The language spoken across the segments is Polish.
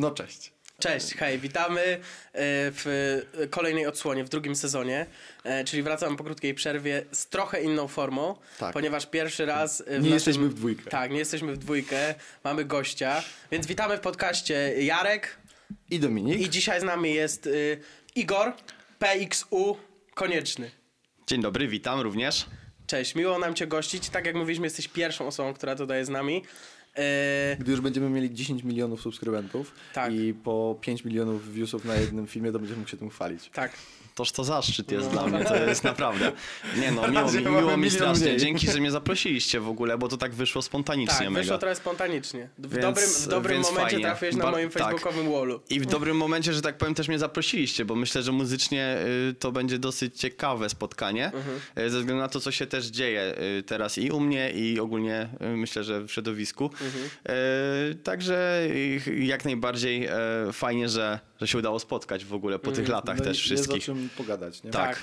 No cześć. Cześć, hej, witamy w kolejnej odsłonie, w drugim sezonie, czyli wracam po krótkiej przerwie z trochę inną formą, tak, ponieważ pierwszy raz... jesteśmy w dwójkę. Tak, nie jesteśmy w dwójkę, mamy gościa, więc witamy w podcaście Jarek i Dominik i dzisiaj z nami jest Igor PXU Konieczny. Dzień dobry, witam również. Cześć, miło nam Cię gościć, tak jak mówiliśmy jesteś pierwszą osobą, która tutaj jest z nami. Gdy już będziemy mieli 10 milionów subskrybentów, tak, i po 5 milionów viewsów na jednym filmie, to będziemy mógł się tym chwalić. Tak. Toż to zaszczyt jest dla mnie, to jest naprawdę. Nie no, miło mi strasznie. Mniej. Dzięki, że mnie zaprosiliście w ogóle, bo to tak wyszło spontanicznie. Tak, mega. Wyszło trochę spontanicznie. W dobrym momencie fajnie. Trafiłeś na moim facebookowym wallu. I w dobrym momencie, że tak powiem, też mnie zaprosiliście, bo myślę, że muzycznie to będzie dosyć ciekawe spotkanie, ze względu na to, co się też dzieje teraz i u mnie, i ogólnie myślę, że w środowisku. Także jak najbardziej fajnie, że się udało spotkać w ogóle po tych latach no też wszystkich. Jest o czym pogadać, nie? Tak.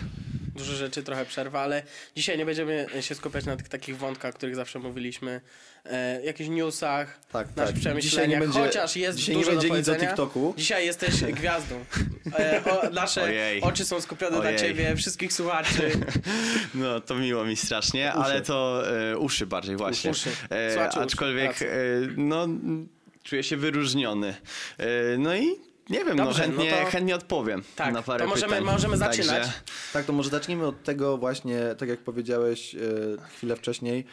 Dużo rzeczy, trochę przerwa, ale dzisiaj nie będziemy się skupiać na tych takich wątkach, o których zawsze mówiliśmy. Jakichś newsach, nasz przemyśleniach, będzie, chociaż jest dużo do powiedzenia. Nic o TikToku. Dzisiaj jesteś gwiazdą. Nasze oczy są skupione na ciebie, wszystkich słuchaczy. No to miło mi strasznie, uszy. Ale to uszy bardziej właśnie. Uszy. Słuchaczy, aczkolwiek uszy. No, czuję się wyróżniony. No i... Nie wiem, dobrze, chętnie odpowiem na parę to pytań. Możemy zaczynać. Także... Tak, to może zacznijmy od tego właśnie, tak jak powiedziałeś chwilę wcześniej,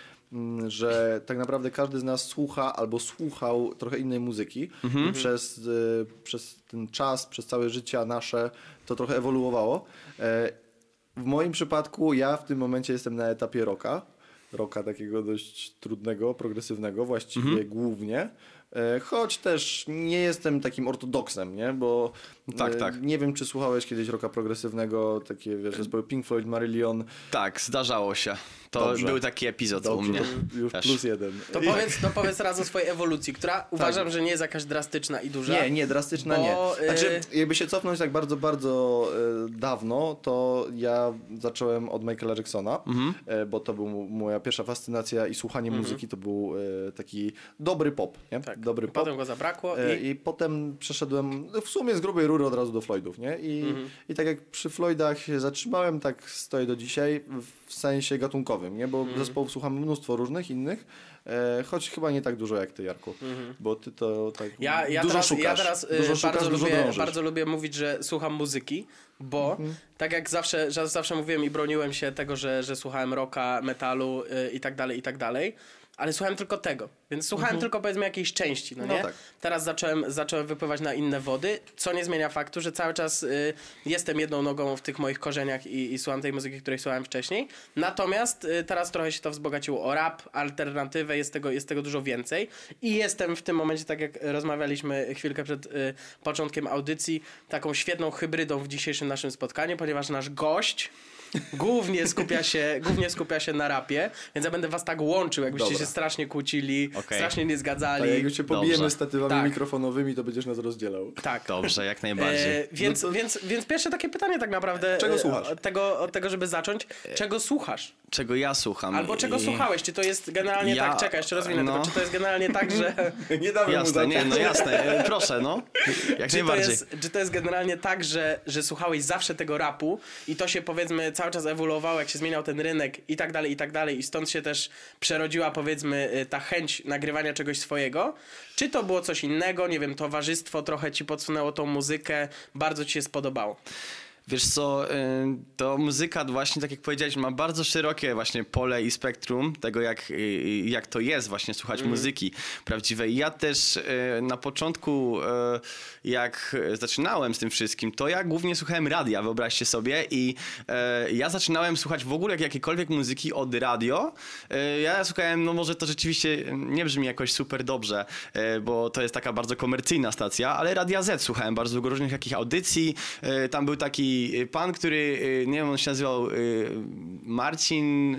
że tak naprawdę każdy z nas słucha albo słuchał trochę innej muzyki. Mhm. Przez ten czas, przez całe życie nasze to trochę ewoluowało. W moim przypadku ja w tym momencie jestem na etapie rocka takiego dość trudnego, progresywnego, właściwie głównie. Choć też nie jestem takim ortodoksem, nie? Bo nie wiem, czy słuchałeś kiedyś rocka progresywnego, takie wiesz, Pink Floyd, Marillion. Tak, zdarzało się. To dobrze. Był taki epizod u mnie. Już też. Plus jeden. To powiedz raz o swojej ewolucji, która uważam, że nie jest jakaś drastyczna i duża. Nie, drastyczna bo... nie. Znaczy, jakby się cofnąć tak bardzo, bardzo dawno, to ja zacząłem od Michaela Jacksona, bo to była moja pierwsza fascynacja i słuchanie muzyki to był taki dobry pop, nie? Tak. Dobry pop. Potem go zabrakło. I potem przeszedłem w sumie z grubej rury od razu do Floydów, nie? I tak jak przy Floydach się zatrzymałem, tak stoję do dzisiaj w sensie gatunkowym, nie? Bo zespołów słucham mnóstwo różnych innych, choć chyba nie tak dużo jak ty, Jarku, bo ty to tak bardzo lubię mówić, że słucham muzyki, bo tak jak zawsze mówiłem i broniłem się tego, że słuchałem rocka, metalu i tak dalej. Ale słuchałem tylko tego, więc słuchałem tylko powiedzmy jakiejś części, no nie? Tak. Teraz zacząłem wypływać na inne wody, co nie zmienia faktu, że cały czas jestem jedną nogą w tych moich korzeniach i słucham tej muzyki, której słuchałem wcześniej. Natomiast teraz trochę się to wzbogaciło o rap, alternatywę, jest tego dużo więcej i jestem w tym momencie, tak jak rozmawialiśmy chwilkę przed początkiem audycji, taką świetną hybrydą w dzisiejszym naszym spotkaniu, ponieważ nasz gość głównie skupia się na rapie, więc ja będę was tak łączył, jakbyście się strasznie kłócili, strasznie nie zgadzali. Tak, jak już się pobijemy statywami mikrofonowymi, to będziesz nas rozdzielał. Tak. Dobrze, jak najbardziej. Więc pierwsze takie pytanie tak naprawdę. Czego słuchasz? Od tego, żeby zacząć. Czego słuchasz? Czego ja słucham? Albo czego słuchałeś? Czy to jest generalnie tak, czekaj, jeszcze rozwinę tylko, czy to jest generalnie tak, że... nie damy jasne, mu nie, no jasne, proszę, no. Jak najbardziej. Czy to jest generalnie tak, że słuchałeś zawsze tego rapu i to się powiedzmy cały czas ewoluowało, jak się zmieniał ten rynek i tak dalej i stąd się też przerodziła powiedzmy ta chęć nagrywania czegoś swojego? Czy to było coś innego? Nie wiem, towarzystwo trochę ci podsunęło tą muzykę, bardzo ci się spodobało? Wiesz co, to muzyka właśnie, tak jak powiedziałeś, ma bardzo szerokie właśnie pole i spektrum tego, jak to jest właśnie słuchać muzyki prawdziwej. Ja też na początku, jak zaczynałem z tym wszystkim, to ja głównie słuchałem radia, wyobraźcie sobie. I ja zaczynałem słuchać w ogóle jakiejkolwiek muzyki od radio. Ja słuchałem, no może to rzeczywiście nie brzmi jakoś super dobrze, bo to jest taka bardzo komercyjna stacja, ale Radia Zet słuchałem bardzo dużo różnych jakich audycji. Tam był taki pan, który, nie wiem, on się nazywał Marcin,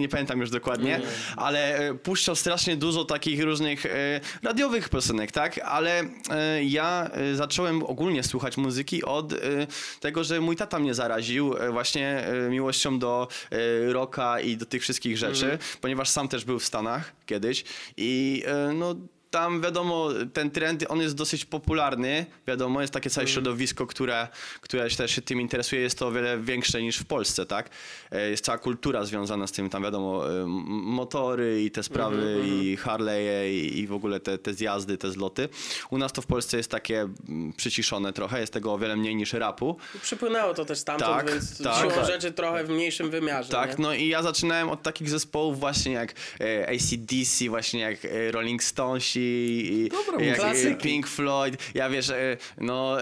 nie pamiętam już dokładnie, ale puszczał strasznie dużo takich różnych radiowych piosenek, tak? Ale ja zacząłem ogólnie słuchać muzyki od tego, że mój tata mnie zaraził właśnie miłością do rocka i do tych wszystkich rzeczy, ponieważ sam też był w Stanach kiedyś i no... tam wiadomo, ten trend, on jest dosyć popularny, wiadomo, jest takie całe środowisko, które też się tym interesuje, jest to o wiele większe niż w Polsce, tak? Jest cała kultura związana z tym, tam wiadomo, motory i te sprawy, i Harley'e i w ogóle te zjazdy, te zloty. U nas to w Polsce jest takie przyciszone trochę, jest tego o wiele mniej niż rapu. Przypłynęło to też stamtąd, tak, więc siłą rzeczy trochę w mniejszym wymiarze. Tak, nie? No i ja zaczynałem od takich zespołów właśnie jak AC/DC, właśnie jak Rolling Stones i Pink Floyd. Ja wiesz, no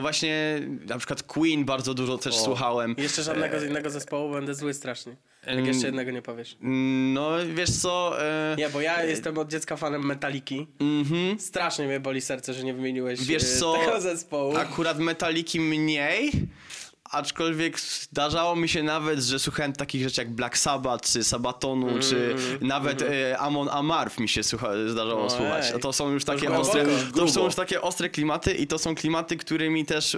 właśnie na przykład Queen bardzo dużo też słuchałem. Jeszcze żadnego innego zespołu, będę zły strasznie. Jak jeszcze jednego nie powiesz. No wiesz co... Nie, bo ja jestem od dziecka fanem Metalliki. Strasznie mnie boli serce, że nie wymieniłeś tego zespołu. Akurat Metalliki mniej. Aczkolwiek zdarzało mi się nawet, że słuchałem takich rzeczy jak Black Sabbath, czy Sabatonu, czy nawet Amon Amarth mi się zdarzało słuchać. A to są już takie ostre, to są już takie ostre klimaty i to są klimaty, którymi też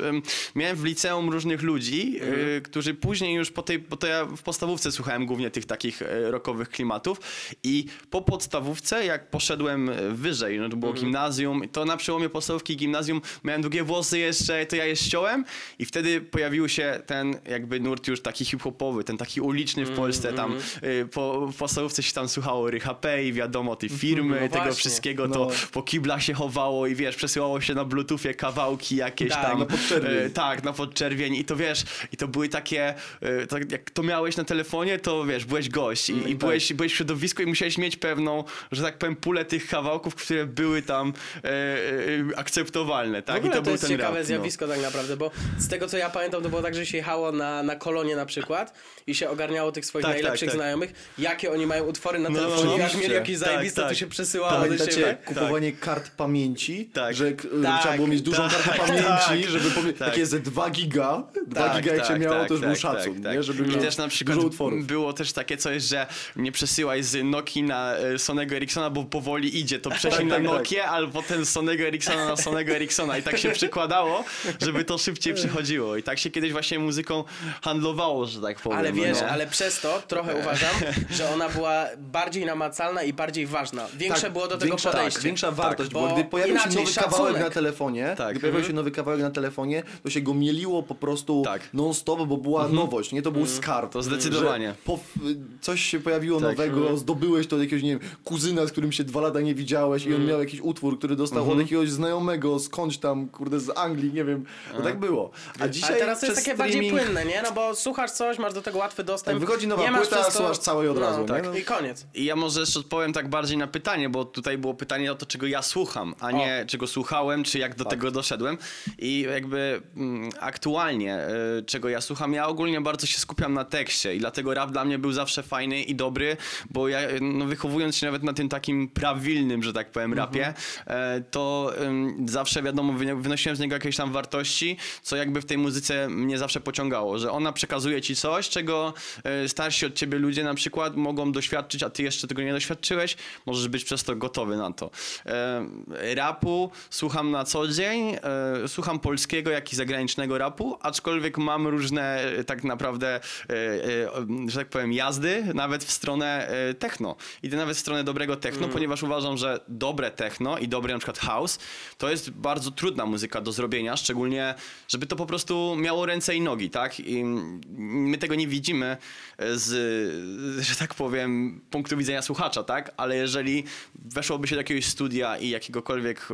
miałem w liceum różnych ludzi, którzy później już bo to ja w podstawówce słuchałem głównie tych takich rockowych klimatów i po podstawówce, jak poszedłem wyżej, no to było gimnazjum, to na przełomie podstawówki i gimnazjum miałem długie włosy jeszcze, to ja je ściąłem i wtedy pojawił się ten jakby nurt już taki hip-hopowy, ten taki uliczny w Polsce, tam po podstawówce się tam słuchało Rycha P i wiadomo, tej firmy, no tego właśnie, wszystkiego, no. To po kiblach się chowało i wiesz, przesyłało się na bluetoothie kawałki jakieś tam. Na podczerwień. Tak, na podczerwień i to wiesz, i to były takie, tak, jak to miałeś na telefonie, to wiesz, byłeś gość i byłeś w środowisku i musiałeś mieć pewną, że tak powiem, pulę tych kawałków, które były tam akceptowalne, tak? I to był jest ten ciekawe rap, zjawisko tak naprawdę, bo z tego co ja pamiętam, to było tak, że się jechało na kolonie na przykład i się ogarniało tych swoich najlepszych znajomych, jakie oni mają utwory na telefonie, jak mieli jakieś zajebiste, to się przesyłało do siebie. Kupowanie kart pamięci, że trzeba było mieć dużą kartę pamięci, żeby takie ze 2 giga, 2 giga jak się miało, to już był szacun, nie? Żeby mieć też na przykład dużo utworów. Było też takie coś, że nie przesyłaj z Nokii na Sonego Ericssona, bo powoli idzie, to prześlij na Nokię, albo potem z Sonego Ericssona na Sonego Ericssona i tak się przykładało, żeby to szybciej przychodziło i tak się kiedyś właśnie muzyką handlowało, że tak powiem. Ale wiesz, ale przez to trochę uważam, że ona była bardziej namacalna i bardziej ważna. Większe było do tego podejście. Tak, większa wartość, bo gdy pojawił się nowy kawałek na telefonie, gdy pojawił się nowy kawałek na telefonie, to się go mieliło po prostu non-stop, bo była nowość, nie? To był skarb. To zdecydowanie. Coś się pojawiło nowego, zdobyłeś to od jakiegoś, nie wiem, kuzyna, z którym się 2 lata nie widziałeś i on miał jakiś utwór, który dostał od jakiegoś znajomego, skądś tam, kurde, z Anglii, nie wiem. No tak było. A dzisiaj to jest takie bardziej płynne, nie? No bo słuchasz coś, masz do tego łatwy dostęp. Tak, wychodzi nowa płyta, słuchasz całej od razu. Tak. No. I koniec. I ja może jeszcze odpowiem tak bardziej na pytanie, bo tutaj było pytanie o to, czego ja słucham, a nie czego słuchałem, czy jak do tego doszedłem. I jakby aktualnie czego ja słucham, ja ogólnie bardzo się skupiam na tekście i dlatego rap dla mnie był zawsze fajny i dobry, bo ja wychowując się nawet na tym takim prawilnym, że tak powiem, rapie, to zawsze wiadomo, wynosiłem z niego jakieś tam wartości, co jakby w tej muzyce mnie zawsze pociągało, że ona przekazuje ci coś, czego starsi od ciebie ludzie na przykład mogą doświadczyć, a ty jeszcze tego nie doświadczyłeś, możesz być przez to gotowy na to. Rapu słucham na co dzień, słucham polskiego, jak i zagranicznego rapu, aczkolwiek mam różne tak naprawdę, że tak powiem, jazdy, nawet w stronę techno. Idę nawet w stronę dobrego techno, ponieważ uważam, że dobre techno i dobry na przykład house, to jest bardzo trudna muzyka do zrobienia, szczególnie, żeby to po prostu miało ręce i nogi, tak? I my tego nie widzimy z, że tak powiem, punktu widzenia słuchacza, tak? Ale jeżeli weszłoby się do jakiegoś studia i jakiegokolwiek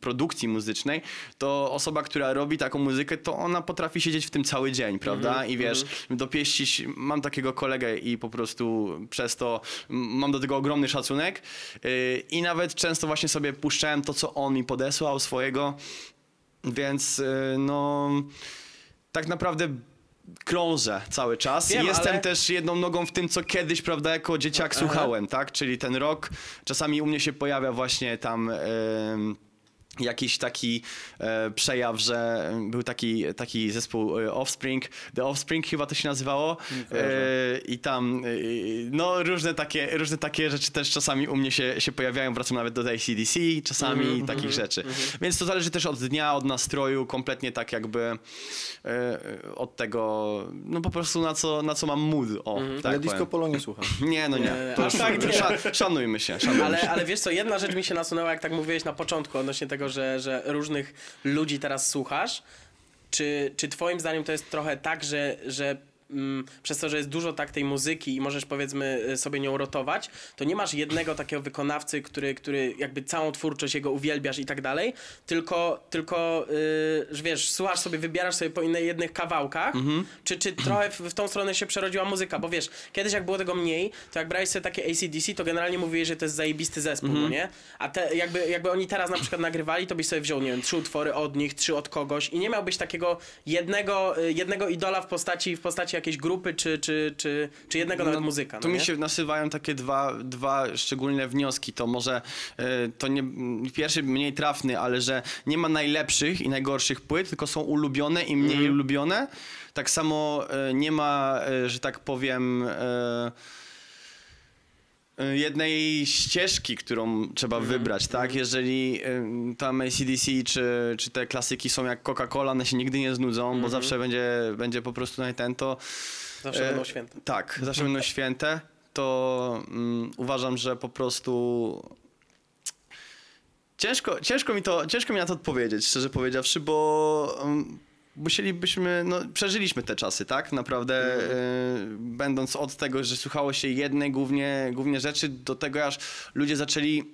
produkcji muzycznej, to osoba, która robi taką muzykę, to ona potrafi siedzieć w tym cały dzień, prawda? I wiesz, dopieścić, mam takiego kolegę i po prostu przez to mam do tego ogromny szacunek i nawet często właśnie sobie puszczałem to, co on mi podesłał swojego, więc no... Tak naprawdę krążę cały czas. Wiem, jestem też jedną nogą w tym, co kiedyś, prawda, jako dzieciak słuchałem, tak? Czyli ten rock. Czasami u mnie się pojawia właśnie tam jakiś taki przejaw, że był taki zespół Offspring, The Offspring chyba to się nazywało i tam no różne takie rzeczy też czasami u mnie się pojawiają, wracam nawet do AC/DC czasami takich rzeczy, więc to zależy też od dnia, od nastroju, kompletnie tak jakby od tego, no po prostu na co mam mood, tak. Ale disco polo nie słucham. Nie, no nie, to już, tak, nie. Szanujmy się. Ale wiesz co, jedna rzecz mi się nasunęła, jak tak mówiłeś na początku odnośnie tego, że różnych ludzi teraz słuchasz. Czy twoim zdaniem to jest trochę tak, że przez to, że jest dużo tak tej muzyki i możesz powiedzmy sobie nią rotować, to nie masz jednego takiego wykonawcy, który jakby całą twórczość jego uwielbiasz i tak dalej, tylko że wiesz, słuchasz sobie, wybierasz sobie po jednych kawałkach, czy trochę w tą stronę się przerodziła muzyka, bo wiesz, kiedyś jak było tego mniej, to jak brałeś sobie takie AC/DC, to generalnie mówiłeś, że to jest zajebisty zespół, no nie? A te, jakby oni teraz na przykład nagrywali, to byś sobie wziął, nie wiem, 3 utwory od nich, 3 od kogoś i nie miałbyś takiego jednego idola w postaci jakiejś grupy, czy jednego nawet muzyka. No tu mi się nasywają takie dwa szczególne wnioski. To może to nie pierwszy mniej trafny, ale że nie ma najlepszych i najgorszych płyt, tylko są ulubione i mniej ulubione. Tak samo nie ma, że tak powiem, jednej ścieżki, którą trzeba wybrać, tak? Jeżeli tam AC/DC czy te klasyki są jak Coca-Cola, one się nigdy nie znudzą, bo zawsze będzie po prostu ten, to... Zawsze będą święte. Tak, zawsze będą święte, to uważam, że po prostu... Ciężko mi na to odpowiedzieć, szczerze powiedziawszy, bo... Musielibyśmy, no przeżyliśmy te czasy, tak naprawdę, będąc od tego, że słuchało się jednej głównie rzeczy, do tego aż ludzie zaczęli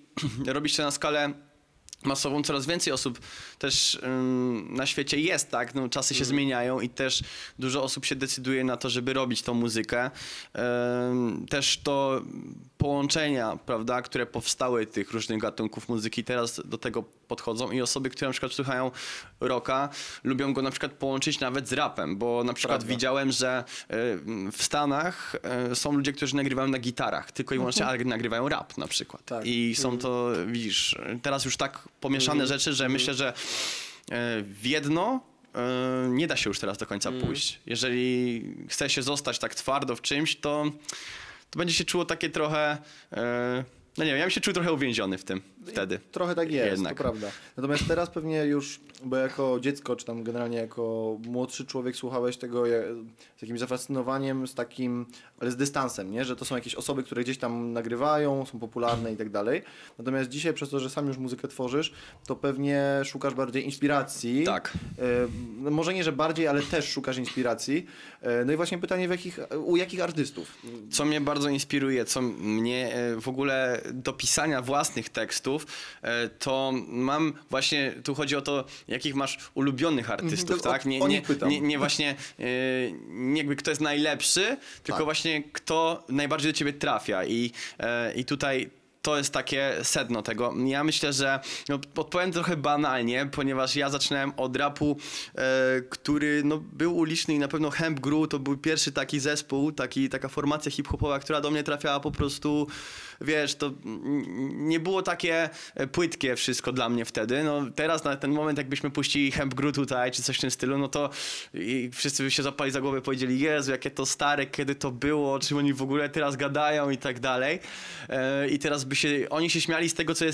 robić to na skalę masową, coraz więcej osób też na świecie jest, tak, no, czasy się zmieniają i też dużo osób się decyduje na to, żeby robić tą muzykę. Też to połączenia, prawda, które powstały tych różnych gatunków muzyki, teraz do tego podchodzą i osoby, które na przykład słuchają rocka, lubią go na przykład połączyć nawet z rapem, bo na przykład widziałem, że w Stanach są ludzie, którzy nagrywają na gitarach, tylko i wyłącznie, ale nagrywają rap na przykład. Tak. I są to, widzisz, teraz już tak pomieszane rzeczy, że myślę, że w jedno nie da się już teraz do końca pójść. Jeżeli chce się zostać tak twardo w czymś, to będzie się czuło takie trochę... No nie wiem, ja bym się czuł trochę uwięziony w tym wtedy. Trochę tak jest, jednak. To prawda. Natomiast teraz pewnie już, bo jako dziecko, czy tam generalnie jako młodszy człowiek słuchałeś tego z jakimś zafascynowaniem, z takim, ale z dystansem, nie? Że to są jakieś osoby, które gdzieś tam nagrywają, są popularne i tak dalej. Natomiast dzisiaj przez to, że sam już muzykę tworzysz, to pewnie szukasz bardziej inspiracji. Tak. Może nie, że bardziej, ale też szukasz inspiracji. No i właśnie pytanie, u jakich artystów? Co mnie bardzo inspiruje, co mnie w ogóle do pisania własnych tekstów, to mam właśnie, tu chodzi o to, jakich masz ulubionych artystów, tak? Nie właśnie, nie jakby kto jest najlepszy, tylko właśnie kto najbardziej do ciebie trafia i tutaj to jest takie sedno tego. Ja myślę, że no, odpowiem trochę banalnie, ponieważ ja zaczynałem od rapu, który no, był uliczny i na pewno Hemp Gru to był pierwszy taki zespół, taka formacja hip-hopowa, która do mnie trafiała po prostu, wiesz, to nie było takie płytkie wszystko dla mnie wtedy. No, teraz na ten moment jakbyśmy puścili Hemp Gru tutaj czy coś w tym stylu, no to i wszyscy by się zapali za głowę i powiedzieli, Jezu, jakie to stare, kiedy to było, czym oni w ogóle teraz gadają i tak dalej. I teraz oni się śmiali z tego, co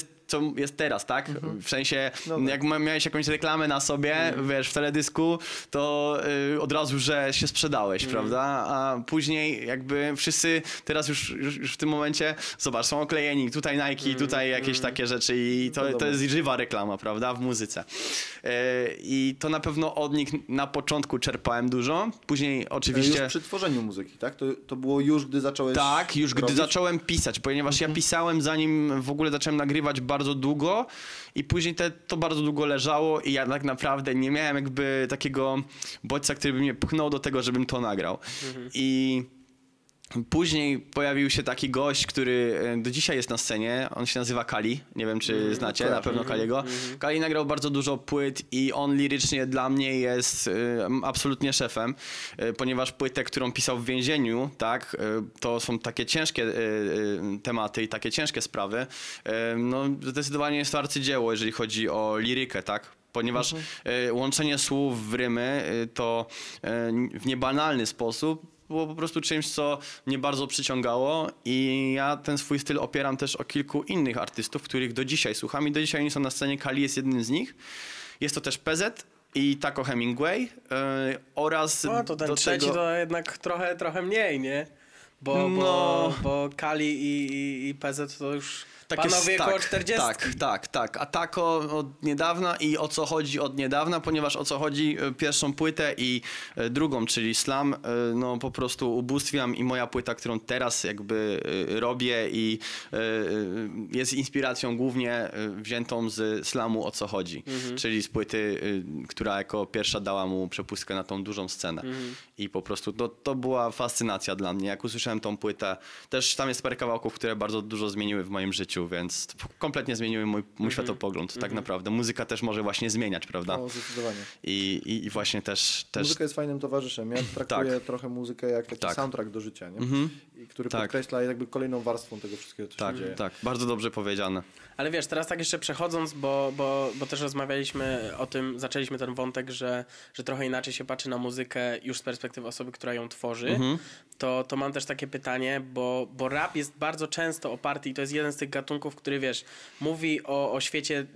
jest teraz, tak? W sensie, jak miałeś jakąś reklamę na sobie, wiesz, w teledysku, to od razu, że się sprzedałeś, prawda? A później jakby wszyscy teraz już w tym momencie, zobacz, są oklejeni, tutaj Nike, tutaj jakieś takie rzeczy i to jest żywa reklama, prawda? W muzyce. I to na pewno od nich na początku czerpałem dużo, później oczywiście... Już przy tworzeniu muzyki, tak? To było już, gdy zacząłeś... Tak, już gdy zacząłem pisać, ponieważ ja pisałem, zanim w ogóle zacząłem nagrywać bardzo długo i później to bardzo długo leżało i ja tak naprawdę nie miałem jakby takiego bodźca, który by mnie pchnął do tego, żebym to nagrał. I Później pojawił się taki gość, który do dzisiaj jest na scenie. On się nazywa Kali. Nie wiem, czy znacie, na pewno Kaliego. Kali nagrał bardzo dużo płyt i on lirycznie dla mnie jest absolutnie szefem, ponieważ płytę, którą pisał w więzieniu, tak, to są takie ciężkie tematy i takie ciężkie sprawy. No, zdecydowanie jest to arcydzieło, jeżeli chodzi o lirykę, tak? Ponieważ łączenie słów w rymy to w niebanalny sposób było po prostu czymś, co mnie bardzo przyciągało i ja ten swój styl opieram też o kilku innych artystów, których do dzisiaj słucham i do dzisiaj oni są na scenie. Kali jest jednym z nich. Jest to też Pezet i Taco Hemingway oraz... No to ten do trzeci tego... to jednak trochę mniej, nie? Bo Kali i Pezet to już... Tak panowie jest, koło 40. Tak. A Taco od niedawna i O co chodzi od niedawna, ponieważ O co chodzi pierwszą płytę i drugą, czyli Slam, no po prostu ubóstwiam i moja płyta, którą teraz jakby robię i jest inspiracją głównie wziętą z Slamu O co chodzi, czyli z płyty, która jako pierwsza dała mu przepustkę na tą dużą scenę. I po prostu to była fascynacja dla mnie, jak usłyszałem tą płytę. Też tam jest parę kawałków, które bardzo dużo zmieniły w moim życiu, więc kompletnie zmieniły mój światopogląd, tak naprawdę. Muzyka też może właśnie zmieniać, prawda? No, zdecydowanie. I właśnie też... Muzyka jest fajnym towarzyszem. Ja traktuję trochę muzykę jak taki soundtrack do życia, nie? I który podkreśla jakby kolejną warstwą tego wszystkiego, co się dzieje. Tak, bardzo dobrze powiedziane. Ale wiesz, teraz tak jeszcze przechodząc, bo też rozmawialiśmy o tym, zaczęliśmy ten wątek, że trochę inaczej się patrzy na muzykę już z perspektywy osoby, która ją tworzy, to mam też takie pytanie, bo rap jest bardzo często oparty i to jest jeden z tych gatunków, który wiesz, mówi o świecie,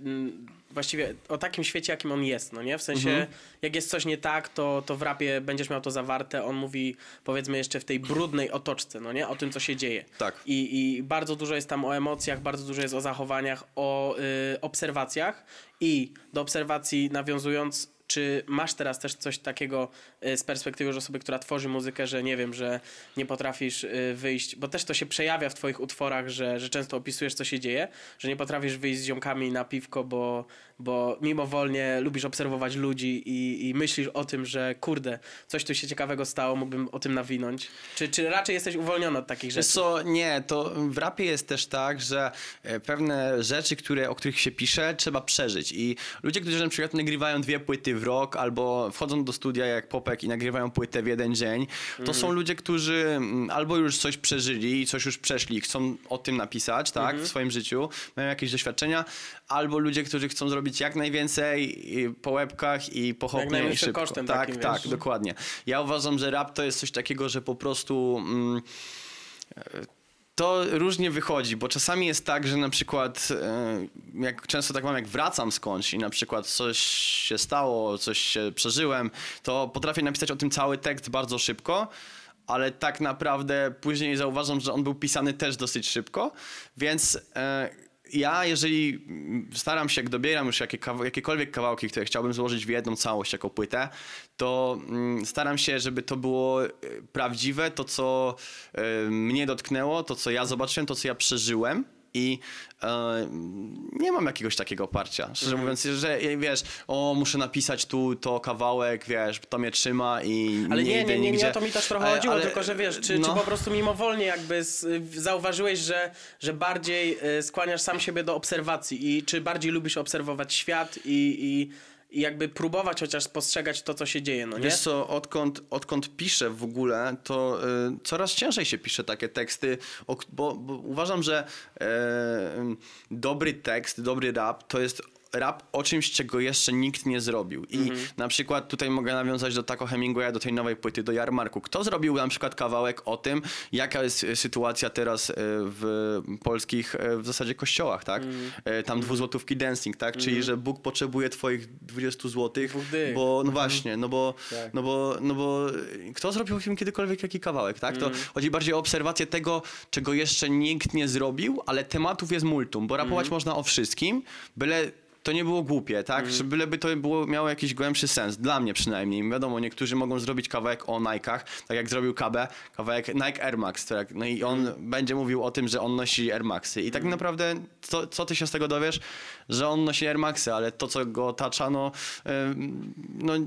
właściwie o takim świecie, jakim on jest, no nie? W sensie, jak jest coś nie tak, to w rapie będziesz miał to zawarte, on mówi powiedzmy jeszcze w tej brudnej otoczce, no nie? O tym, co się dzieje. Tak. I bardzo dużo jest tam o emocjach, bardzo dużo jest o zachowaniach, o obserwacjach i do obserwacji nawiązując, czy masz teraz też coś takiego z perspektywy już osoby, która tworzy muzykę, że nie wiem, że nie potrafisz wyjść, bo też to się przejawia w twoich utworach, że często opisujesz, co się dzieje, że nie potrafisz wyjść z ziomkami na piwko, bo mimowolnie lubisz obserwować ludzi i myślisz o tym, że kurde, coś tu się ciekawego stało, mógłbym o tym nawinąć. Czy raczej jesteś uwolniony od takich rzeczy? Co, nie, to w rapie jest też tak, że pewne rzeczy, o których się pisze, trzeba przeżyć i ludzie, którzy na przykład nagrywają dwie płyty w rok albo wchodzą do studia jak Popek i nagrywają płytę w jeden dzień, to są ludzie, którzy albo już coś przeżyli i coś już przeszli i chcą o tym napisać, tak, w swoim życiu, mają jakieś doświadczenia, albo ludzie, którzy chcą zrobić jak najwięcej po łebkach i pochopnie i szybko. Kosztem takim, tak, dokładnie. Ja uważam, że rap to jest coś takiego, że po prostu... To różnie wychodzi, bo czasami jest tak, że na przykład, jak często tak mam, jak wracam skądś i na przykład coś się stało, coś się przeżyłem, to potrafię napisać o tym cały tekst bardzo szybko, ale tak naprawdę później zauważam, że on był pisany też dosyć szybko, więc... Ja, jeżeli staram się, jak dobieram już jakiekolwiek kawałki, które chciałbym złożyć w jedną całość jako płytę, to staram się, żeby to było prawdziwe, to co mnie dotknęło, to co ja zobaczyłem, to co ja przeżyłem. I nie mam jakiegoś takiego oparcia, szczerze mówiąc, że wiesz, muszę napisać to kawałek, wiesz, to mnie trzyma i ale nie o to mi też trochę chodziło, tylko że wiesz, czy po prostu mimowolnie jakby zauważyłeś, że bardziej skłaniasz sam siebie do obserwacji i czy bardziej lubisz obserwować świat i jakby próbować chociaż spostrzegać to, co się dzieje, no nie? Wiesz co, odkąd piszę w ogóle, to coraz ciężej się pisze takie teksty, bo uważam, że dobry tekst, dobry rap to jest rap o czymś, czego jeszcze nikt nie zrobił. I na przykład tutaj mogę nawiązać do Taco Hemingwaya, do tej nowej płyty, do Jarmarku. Kto zrobił na przykład kawałek o tym, jaka jest sytuacja teraz w polskich w zasadzie kościołach, tak? Tam 2 złotówki dancing, tak? Czyli, że Bóg potrzebuje twoich 20 złotych, bo no właśnie, no bo kto zrobił im kiedykolwiek jaki kawałek, tak? To chodzi bardziej o obserwację tego, czego jeszcze nikt nie zrobił, ale tematów jest multum, bo rapować można o wszystkim, byle to nie było głupie, tak? Mm. Czy byleby to było, miało jakiś głębszy sens, dla mnie przynajmniej. Wiadomo, niektórzy mogą zrobić kawałek o Nike'ach, tak jak zrobił KB, kawałek Nike Air Max, tak? No i on będzie mówił o tym, że on nosi Air Maxy. I tak naprawdę, co ty się z tego dowiesz? Że on nosi Air Maxy, ale to, co go otacza, no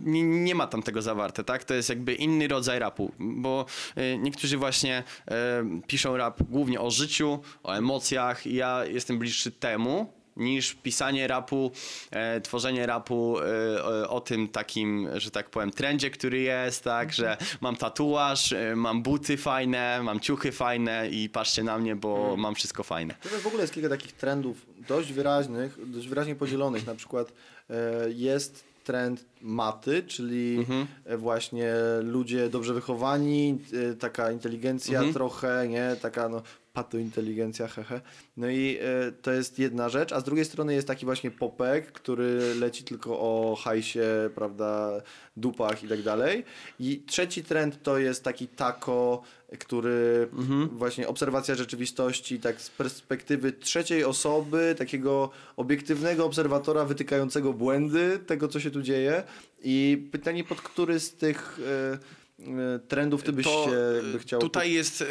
nie ma tam tego zawarte, tak? To jest jakby inny rodzaj rapu, bo niektórzy właśnie piszą rap głównie o życiu, o emocjach i ja jestem bliższy temu, niż pisanie rapu, tworzenie rapu o tym takim, że tak powiem, trendzie, który jest, tak, że mam tatuaż, mam buty fajne, mam ciuchy fajne i patrzcie na mnie, bo mam wszystko fajne. To w ogóle jest kilka takich trendów dość wyraźnych, dość wyraźnie podzielonych. Na przykład jest trend maty, czyli właśnie ludzie dobrze wychowani, taka inteligencja trochę, nie, taka no... to inteligencja, hehe. No i to jest jedna rzecz, a z drugiej strony jest taki właśnie popek, który leci tylko o hajsie, prawda, dupach i tak dalej. I trzeci trend to jest taki taco, który właśnie obserwacja rzeczywistości tak z perspektywy trzeciej osoby, takiego obiektywnego obserwatora wytykającego błędy tego, co się tu dzieje. I pytanie, pod który z tych... trendów ty byś się chciał tutaj jest,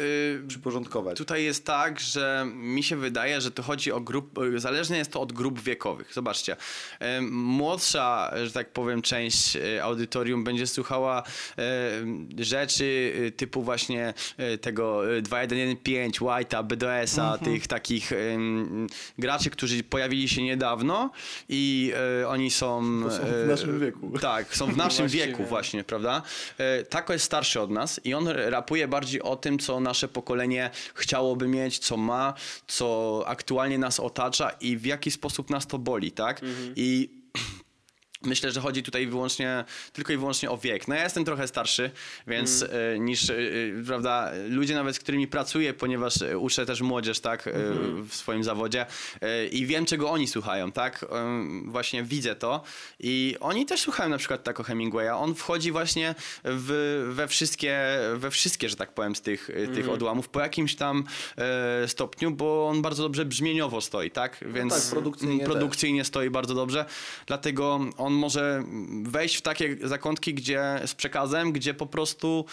przyporządkować. Tutaj jest tak, że mi się wydaje, że to chodzi o grupy, zależnie jest to od grup wiekowych. Zobaczcie, młodsza, że tak powiem, część audytorium będzie słuchała rzeczy typu właśnie tego 2115, White'a, BDS-a, tych takich graczy, którzy pojawili się niedawno i oni są... To są w naszym wieku. Tak, są w naszym wieku właśnie, prawda? Tako jest starszy od nas i on rapuje bardziej o tym, co nasze pokolenie chciałoby mieć, co ma, co aktualnie nas otacza i w jaki sposób nas to boli, tak? I myślę, że chodzi tutaj wyłącznie, tylko i wyłącznie o wiek. No ja jestem trochę starszy, więc niż, prawda, ludzie nawet, z którymi pracuję, ponieważ uczę też młodzież, tak, w swoim zawodzie i wiem, czego oni słuchają, tak, właśnie widzę to i oni też słuchają na przykład Taco Hemingwaya. On wchodzi właśnie we wszystkie, że tak powiem, z tych odłamów po jakimś tam stopniu, bo on bardzo dobrze brzmieniowo stoi, tak, więc no tak, produkcyjnie stoi bardzo dobrze, dlatego on może wejść w takie zakątki, gdzie z przekazem, gdzie po prostu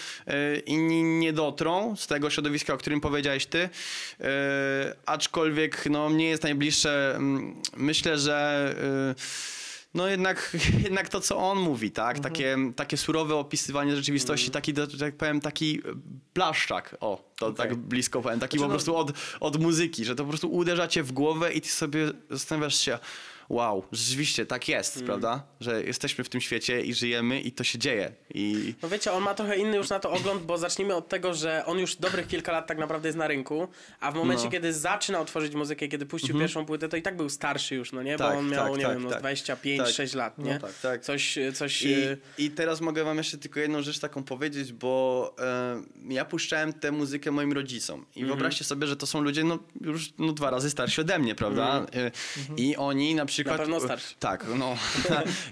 inni nie dotrą z tego środowiska, o którym powiedziałeś ty. Aczkolwiek no, mnie jest najbliższe. Myślę, że no jednak to, co on mówi, tak? Takie surowe opisywanie rzeczywistości, taki, tak powiem, taki blaszczak, o, to tak blisko powiem, taki znaczy, po prostu od muzyki, że to po prostu uderza cię w głowę i ty sobie zastanawiasz się, wow, rzeczywiście tak jest, prawda? Że jesteśmy w tym świecie i żyjemy i to się dzieje. I... No wiecie, on ma trochę inny już na to ogląd, bo zacznijmy od tego, że on już dobrych kilka lat tak naprawdę jest na rynku, a w momencie, kiedy zaczynał tworzyć muzykę, kiedy puścił pierwszą płytę, to i tak był starszy już, no nie? Tak, bo on miał, nie wiem, 25-6 lat, nie? No, tak. Coś... I teraz mogę wam jeszcze tylko jedną rzecz taką powiedzieć, bo ja puszczałem tę muzykę moim rodzicom i wyobraźcie sobie, że to są ludzie już 2 razy starsi ode mnie, prawda? I oni na przykład, na pewno starszy. Tak, no.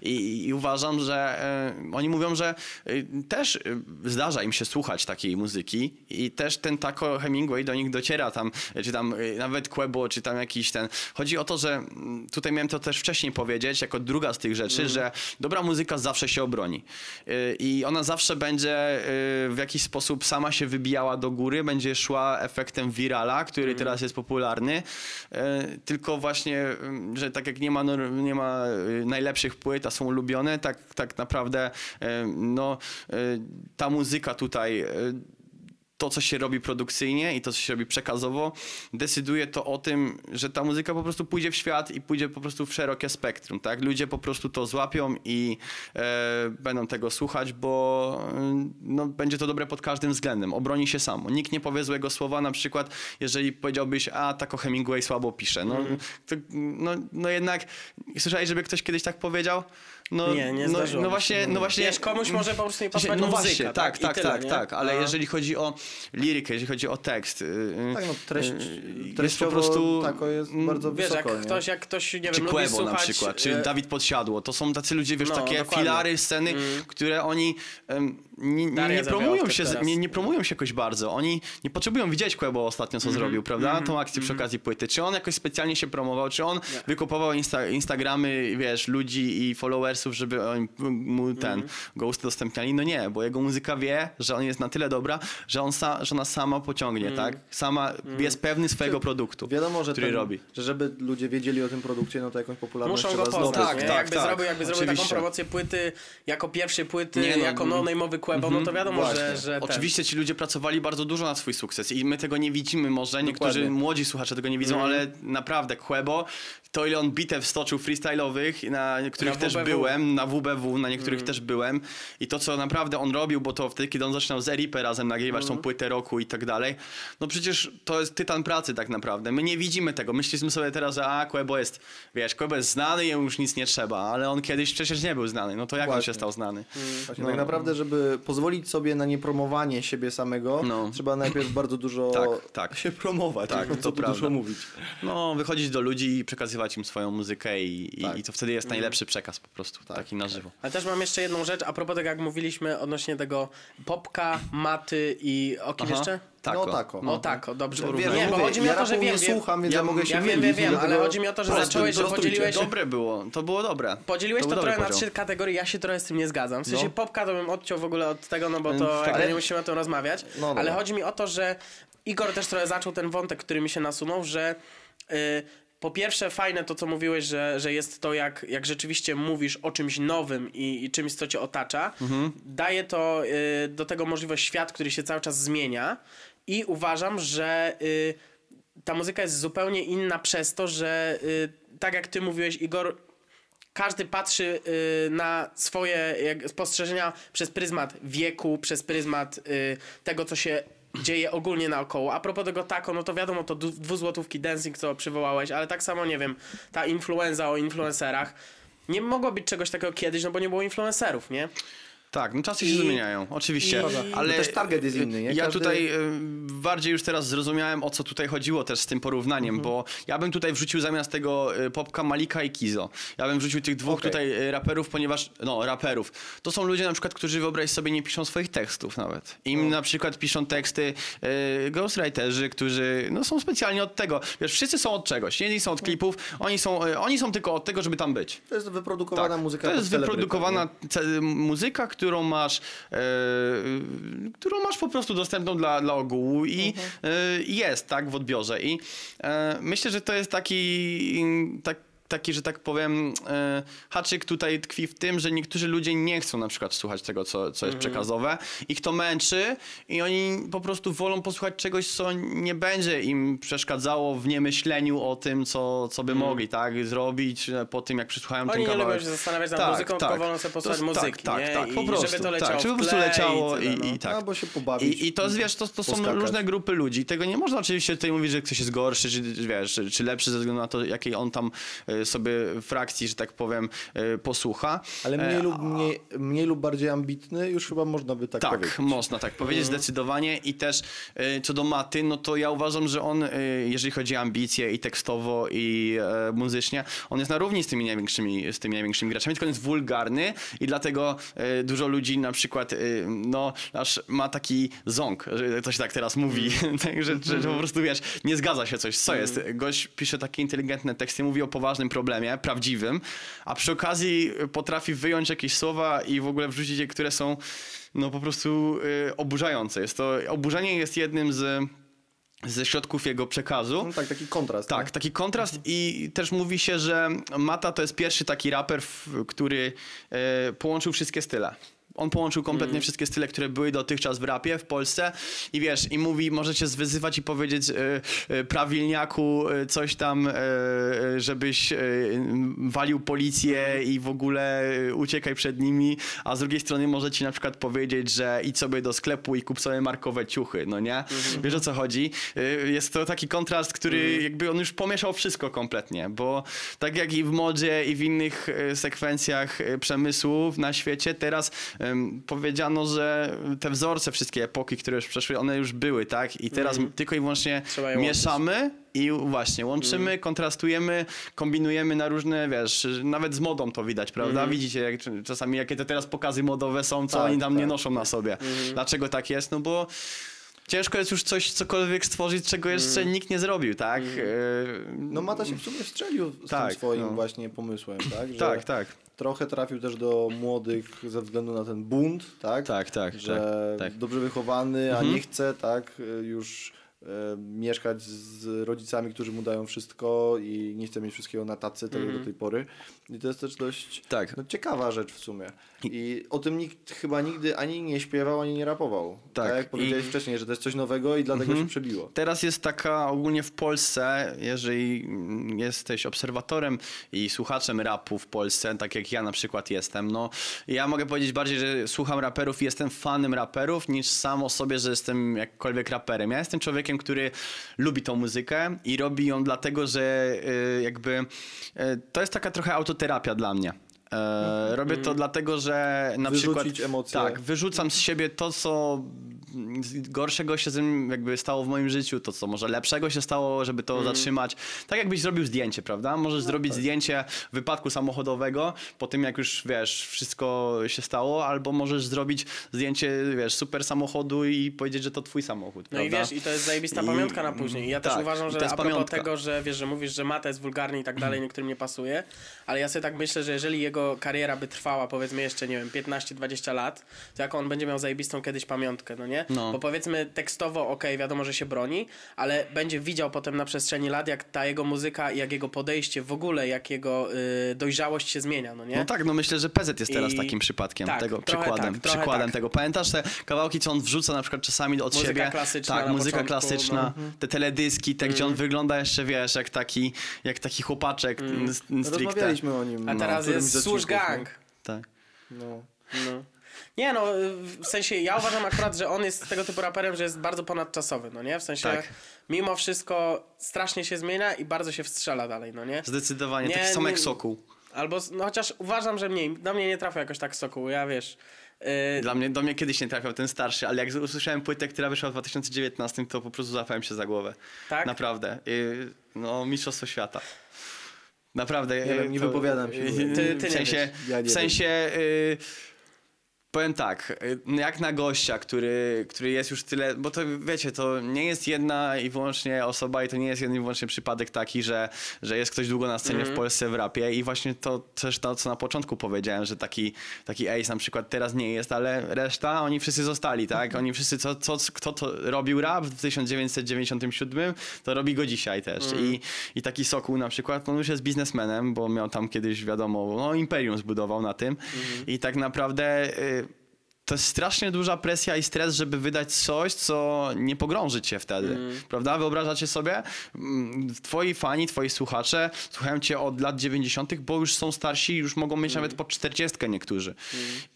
I uważam, że oni mówią, że też zdarza im się słuchać takiej muzyki i też ten Taco Hemingway do nich dociera tam, czy tam nawet Quebo, czy tam jakiś ten. Chodzi o to, że tutaj miałem to też wcześniej powiedzieć, jako druga z tych rzeczy, że dobra muzyka zawsze się obroni i ona zawsze będzie w jakiś sposób sama się wybijała do góry, będzie szła efektem virala, który teraz jest popularny, tylko właśnie, że tak jak nie ma najlepszych płyt, a są ulubione, tak naprawdę no, ta muzyka tutaj, to co się robi produkcyjnie i to co się robi przekazowo, decyduje to o tym, że ta muzyka po prostu pójdzie w świat i pójdzie po prostu w szerokie spektrum, tak? Ludzie po prostu to złapią i będą tego słuchać, bo no, będzie to dobre pod każdym względem, obroni się samo. Nikt nie powie złego słowa, na przykład jeżeli powiedziałbyś, a Taco Hemingway słabo pisze, to jednak słyszałeś, żeby ktoś kiedyś tak powiedział? No, nie właśnie, no właśnie. Wiesz, komuś może po prostu nie pasować no muzyka. Właśnie, tak, ale jeżeli chodzi o lirykę, jeżeli chodzi o tekst, tak, no, treść po prostu Tako jest bardzo wysoko. Wiesz, jak ktoś, nie wiem, czy lubi Quebo słuchać, na przykład, czy Dawid Podsiadło, to są tacy ludzie, wiesz, takie filary, sceny, które oni... nie promują się jakoś bardzo. Oni nie potrzebują widzieć Quebo ostatnio, co zrobił, prawda? Tą akcję przy okazji płyty. Czy on jakoś specjalnie się promował? Czy on wykupował Instagramy, wiesz, ludzi i followersów, żeby on, mu ten ghosty dostępniali? No nie, bo jego muzyka wie, że on jest na tyle dobra, że, że ona sama pociągnie, tak? Sama jest pewny swojego produktu, wiadomo, że który robi. Że żeby ludzie wiedzieli o tym produkcie, no to jakąś popularność muszą go poznać. Jakby zrobił taką promocję płyty jako pierwszej płyty, jako no-name'owy Quebo, no to wiadomo, że oczywiście ci ludzie pracowali bardzo dużo na swój sukces i my tego nie widzimy może, niektórzy młodzi słuchacze tego nie widzą, ale naprawdę Quebo, to ile on bitew stoczył freestyle'owych, na których też byłem, na WBW, na niektórych też byłem i to co naprawdę on robił, bo to wtedy kiedy on zaczynał z Eripę razem nagrywać tą płytę roku i tak dalej, no przecież to jest tytan pracy tak naprawdę, my nie widzimy tego, myśleliśmy sobie teraz, że Quebo jest, wiesz, Quebo jest znany i już nic nie trzeba, ale on kiedyś przecież nie był znany, no to jak on się stał znany? Właśnie, tak naprawdę, żeby pozwolić sobie na niepromowanie siebie samego, trzeba najpierw bardzo dużo się promować, to dużo mówić. No, wychodzić do ludzi i przekazywać im swoją muzykę i to wtedy jest najlepszy przekaz po prostu, taki na żywo. Ale też mam jeszcze jedną rzecz, a propos tego jak mówiliśmy odnośnie tego Popka, Maty i o kim jeszcze? Taco. Taco, dobrze. Nie, bo chodzi mi o to, że wiem, ale chodzi mi o to, że zacząłeś, że podzieliłeś... Dobre było, to było dobre. Podzieliłeś to trochę na 3 kategorie, ja się trochę z tym nie zgadzam. W sensie popka to bym odciął w ogóle od tego, no bo to jakby nie musimy o tym rozmawiać. Ale chodzi mi o to, że Igor też trochę zaczął ten wątek, który mi się nasunął, że... Po pierwsze fajne to, co mówiłeś, że jest to jak rzeczywiście mówisz o czymś nowym i czymś, co cię otacza. Daje to do tego możliwość świat, który się cały czas zmienia i uważam, że ta muzyka jest zupełnie inna przez to, że tak jak ty mówiłeś, Igor, każdy patrzy na swoje spostrzeżenia przez pryzmat wieku, przez pryzmat tego, co się dzieje ogólnie naokoło. A propos tego Taco, no to wiadomo, to 2 złotówki dancing, co przywołałeś, ale tak samo, nie wiem, ta influenza o influencerach. Nie mogło być czegoś takiego kiedyś, no bo nie było influencerów, nie? Tak, no czasy się zmieniają, oczywiście, ale też target jest inny. Nie? Ja tutaj bardziej już teraz zrozumiałem, o co tutaj chodziło też z tym porównaniem, bo ja bym tutaj wrzucił zamiast tego Popka, Malika i Kizo. Ja bym wrzucił tych dwóch tutaj raperów, ponieważ, no raperów, to są ludzie na przykład, którzy wyobraź sobie nie piszą swoich tekstów nawet. Im na przykład piszą teksty ghostwriterzy, którzy no, są specjalnie od tego. Wiesz, wszyscy są od czegoś, jedni są od klipów, oni są tylko od tego, żeby tam być. To jest wyprodukowana muzyka. To jest wyprodukowana muzyka, którą masz po prostu dostępną dla ogółu i jest tak w odbiorze i myślę, że to jest taki, że tak powiem, haczyk tutaj tkwi w tym, że niektórzy ludzie nie chcą na przykład słuchać tego, co jest przekazowe. Ich to męczy i oni po prostu wolą posłuchać czegoś, co nie będzie im przeszkadzało w niemyśleniu o tym, co by mogli zrobić po tym, jak przysłuchają ten kawałek. Oni nie lubią się zastanawiać nad muzyką, tylko wolą sobie posłuchać muzyki, po prostu, żeby to leciało żeby po prostu leciało albo się pobawić. I to jest, wiesz, to są różne grupy ludzi. Tego nie można oczywiście tutaj mówić, że ktoś jest gorszy, czy lepszy ze względu na to, jakiej on tam sobie frakcji, że tak powiem, posłucha. Ale mniej lub bardziej ambitny już chyba można by tak powiedzieć. Tak, można tak powiedzieć zdecydowanie i też co do Maty, no to ja uważam, że on, jeżeli chodzi o ambicje i tekstowo i muzycznie, on jest na równi z tymi największymi graczami, tylko on jest wulgarny i dlatego dużo ludzi na przykład no aż ma taki ząg, że to się tak teraz mówi, że po prostu wiesz, nie zgadza się coś, co jest. Gość pisze takie inteligentne teksty, mówi o poważnym problemie, prawdziwym, a przy okazji potrafi wyjąć jakieś słowa i w ogóle wrzucić je, które są no po prostu oburzające. Oburzenie jest jednym ze środków jego przekazu. No tak, taki kontrast. Tak, taki kontrast i też mówi się, że Mata to jest pierwszy taki raper, który połączył wszystkie style. On połączył kompletnie wszystkie style, które były dotychczas w rapie w Polsce i wiesz, i mówi, możecie zwyzywać i powiedzieć prawilniaku coś tam, żebyś walił policję i w ogóle uciekaj przed nimi, a z drugiej strony możecie na przykład powiedzieć, że idź sobie do sklepu i kup sobie markowe ciuchy, no nie? Wiesz, o co chodzi? Jest to taki kontrast, który jakby on już pomieszał wszystko kompletnie, bo tak jak i w modzie i w innych sekwencjach przemysłu na świecie, teraz powiedziano, że te wzorce, wszystkie epoki, które już przeszły, one już były, tak? I teraz tylko i wyłącznie mieszamy i właśnie łączymy, kontrastujemy, kombinujemy na różne, wiesz, nawet z modą to widać, prawda? Widzicie jak, czasami jakie to teraz pokazy modowe są, co oni tam nie noszą na sobie. Dlaczego tak jest? No bo ciężko jest już coś, cokolwiek stworzyć, czego jeszcze nikt nie zrobił, tak? No Mata się w sumie strzelił z tym swoim właśnie pomysłem, tak? Że trochę trafił też do młodych ze względu na ten bunt, tak? Tak. Dobrze wychowany, a nie chce, tak? Już mieszkać z rodzicami, którzy mu dają wszystko i nie chce mieć wszystkiego na tacy tego do tej pory. I to jest też dość ciekawa rzecz w sumie. I o tym nikt chyba nigdy ani nie śpiewał, ani nie rapował. Tak jak powiedziałeś wcześniej, że to jest coś nowego i dlatego się przebiło. Teraz jest taka ogólnie w Polsce, jeżeli jesteś obserwatorem i słuchaczem rapu w Polsce, tak jak ja na przykład jestem, no ja mogę powiedzieć bardziej, że słucham raperów i jestem fanem raperów, niż sam o sobie, że jestem jakkolwiek raperem. Ja jestem człowiekiem, który lubi tą muzykę i robi ją dlatego, że jakby to jest taka trochę autoterapia dla mnie. Robię to dlatego, że na przykład emocje. Tak, wyrzucam z siebie to, co gorszego się jakby stało w moim życiu, to co może lepszego się stało, żeby to zatrzymać. Tak jakbyś zrobił zdjęcie, prawda? Możesz zrobić zdjęcie wypadku samochodowego po tym, jak już wiesz, wszystko się stało, albo możesz zrobić zdjęcie, wiesz, super samochodu i powiedzieć, że to twój samochód, prawda? No i wiesz, i to jest zajebista pamiątka na później. I ja też uważam, że a propos tego, że wiesz, że mówisz, że Mata jest wulgarny i tak dalej, niektórym nie pasuje, ale ja sobie tak myślę, że jeżeli jego kariera by trwała, powiedzmy jeszcze, nie wiem, 15-20 lat, to jak on będzie miał zajebistą kiedyś pamiątkę, no nie? No. Bo powiedzmy tekstowo, okej, wiadomo, że się broni, ale będzie widział potem na przestrzeni lat, jak ta jego muzyka i jak jego podejście w ogóle, jak jego dojrzałość się zmienia, no nie? No tak, no myślę, że Pezet jest teraz takim przypadkiem, tego przykładem tego. Pamiętasz te kawałki, co on wrzuca na przykład czasami od muzyka siebie? Klasyczna tak, muzyka klasyczna, no. Te teledyski, te, gdzie on wygląda jeszcze, wiesz, jak taki chłopaczek stricte. Rozmawialiśmy o nim. A teraz jest Służ gang. Tak. No. Nie no, w sensie ja uważam akurat, że on jest tego typu raperem, że jest bardzo ponadczasowy, no nie? W sensie mimo wszystko strasznie się zmienia i bardzo się wstrzela dalej, no nie? Zdecydowanie, nie, taki sam jak Sokół. Albo, no chociaż uważam, że mniej, do mnie nie trafia jakoś tak Sokół, ja wiesz... Do mnie kiedyś nie trafiał ten starszy, ale jak usłyszałem płytę, która wyszła w 2019, to po prostu złapałem się za głowę. Tak? Naprawdę. No, mistrzostwo świata. Naprawdę. Nie wypowiadam się. Ty w sensie, ja nie w sensie powiem tak, jak na gościa, który jest już tyle, bo to wiecie, to nie jest jedna i wyłącznie osoba i to nie jest jeden i wyłącznie przypadek taki, że jest ktoś długo na scenie w Polsce w rapie i właśnie to też to, co na początku powiedziałem, że taki Ace na przykład teraz nie jest, ale reszta, oni wszyscy zostali, tak? Oni wszyscy, kto to robił rap w 1997, to robi go dzisiaj też. I taki Sokół na przykład, on już jest biznesmenem, bo miał tam kiedyś, wiadomo, no imperium zbudował na tym i tak naprawdę... To jest strasznie duża presja i stres, żeby wydać coś, co nie pogrąży cię wtedy, prawda? Wyobrażacie sobie? Twoi fani, twoi słuchacze słuchają cię od lat 90., bo już są starsi, już mogą mieć nawet po 40 niektórzy.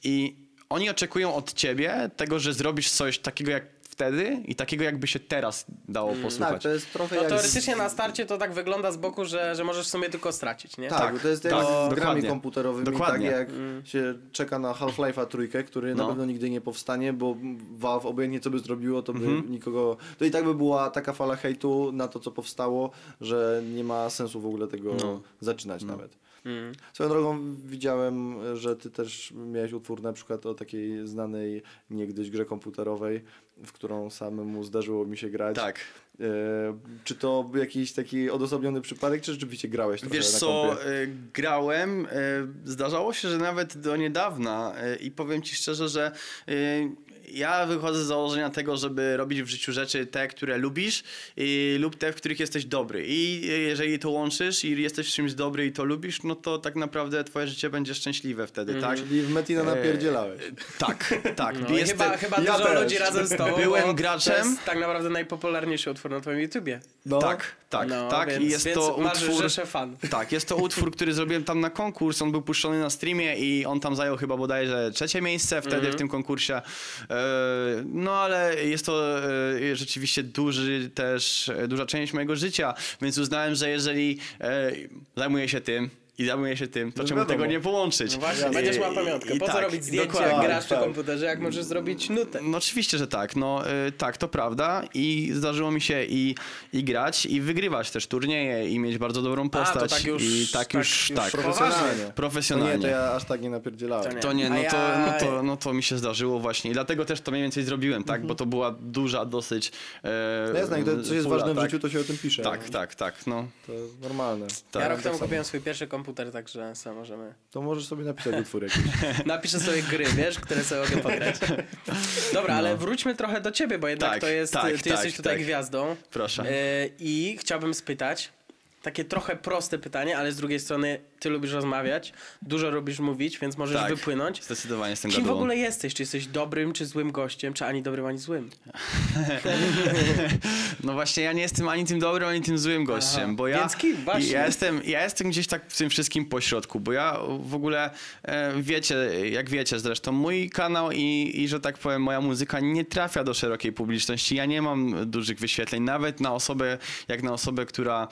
I oni oczekują od ciebie tego, że zrobisz coś takiego jak wtedy i takiego jakby się teraz dało posłuchać. Tak, to jest trochę no jak... Teoretycznie na starcie to tak wygląda z boku, że możesz w sumie tylko stracić, nie? Tak, to jest jak z grami komputerowymi, tak jak się czeka na Half-Life'a 3, który na pewno nigdy nie powstanie, bo Valve obojętnie co by zrobiło, to by nikogo... To i tak by była taka fala hejtu na to, co powstało, że nie ma sensu w ogóle tego zaczynać nawet. Swoją drogą widziałem, że ty też miałeś utwór na przykład o takiej znanej niegdyś grze komputerowej, w którą samemu zdarzyło mi się grać. Tak. Czy to jakiś taki odosobniony przypadek, czy rzeczywiście grałeś trochę na kompie? Wiesz co, grałem. Zdarzało się, że nawet do niedawna i powiem ci szczerze, że ja wychodzę z założenia tego, żeby robić w życiu rzeczy te, które lubisz lub te, w których jesteś dobry. I jeżeli to łączysz i jesteś w czymś dobry i to lubisz, no to tak naprawdę twoje życie będzie szczęśliwe wtedy, tak? Czyli w Metina napierdzielałeś. Tak. No, chyba ja dużo też. Ludzi razem z tobą. Byłem graczem. To jest tak naprawdę najpopularniejszy utwór na twoim YouTubie. No. Tak. Więc, jest to utwór, rzeszę fan. Tak, jest to utwór, który zrobiłem tam na konkurs. On był puszczony na streamie i on tam zajął chyba bodajże 3 miejsce wtedy w tym konkursie. No ale jest to rzeczywiście duża część mojego życia, więc uznałem, że jeżeli zajmuję się tym i zajmuję się tym, to no czemu wiadomo. Tego nie połączyć? No właśnie, będziesz miał pamiątkę. Po co tak, robić zdjęcie, dokładnie, jak grasz tak. na komputerze, jak możesz zrobić nutę? No oczywiście, że tak. No tak, to prawda. I zdarzyło mi się i grać, i wygrywać też turnieje, i mieć bardzo dobrą postać. A, to tak już, i tak. Profesjonalnie. No nie, to ja aż tak nie napierdzielałem. To mi się zdarzyło właśnie. I dlatego też to mniej więcej zrobiłem, tak? Bo to była duża, dosyć... No jasne, co jest ważne w życiu, to się o tym pisze. Tak. No. To jest normalne. Ja rok temu kupiłem swój pierwszy komputer, także sam możemy. To możesz sobie napisać utwór jakiś. Napiszę sobie gry, wiesz, które sobie mogę pograć. Dobra, no. Ale wróćmy trochę do ciebie, bo jednak jesteś tutaj gwiazdą. Proszę. I chciałbym spytać, takie trochę proste pytanie, ale z drugiej strony ty lubisz rozmawiać, dużo lubisz mówić, więc możesz wypłynąć. Zdecydowanie jestem gadułą. Kim w ogóle jesteś? Czy jesteś dobrym, czy złym gościem, czy ani dobrym, ani złym? No właśnie, ja nie jestem ani tym dobrym, ani tym złym gościem. Aha. Bo ja, więc kim? Właśnie. Ja jestem gdzieś tak w tym wszystkim pośrodku, bo ja w ogóle, jak wiecie zresztą, mój kanał i że tak powiem, moja muzyka nie trafia do szerokiej publiczności. Ja nie mam dużych wyświetleń, nawet na osobę, która...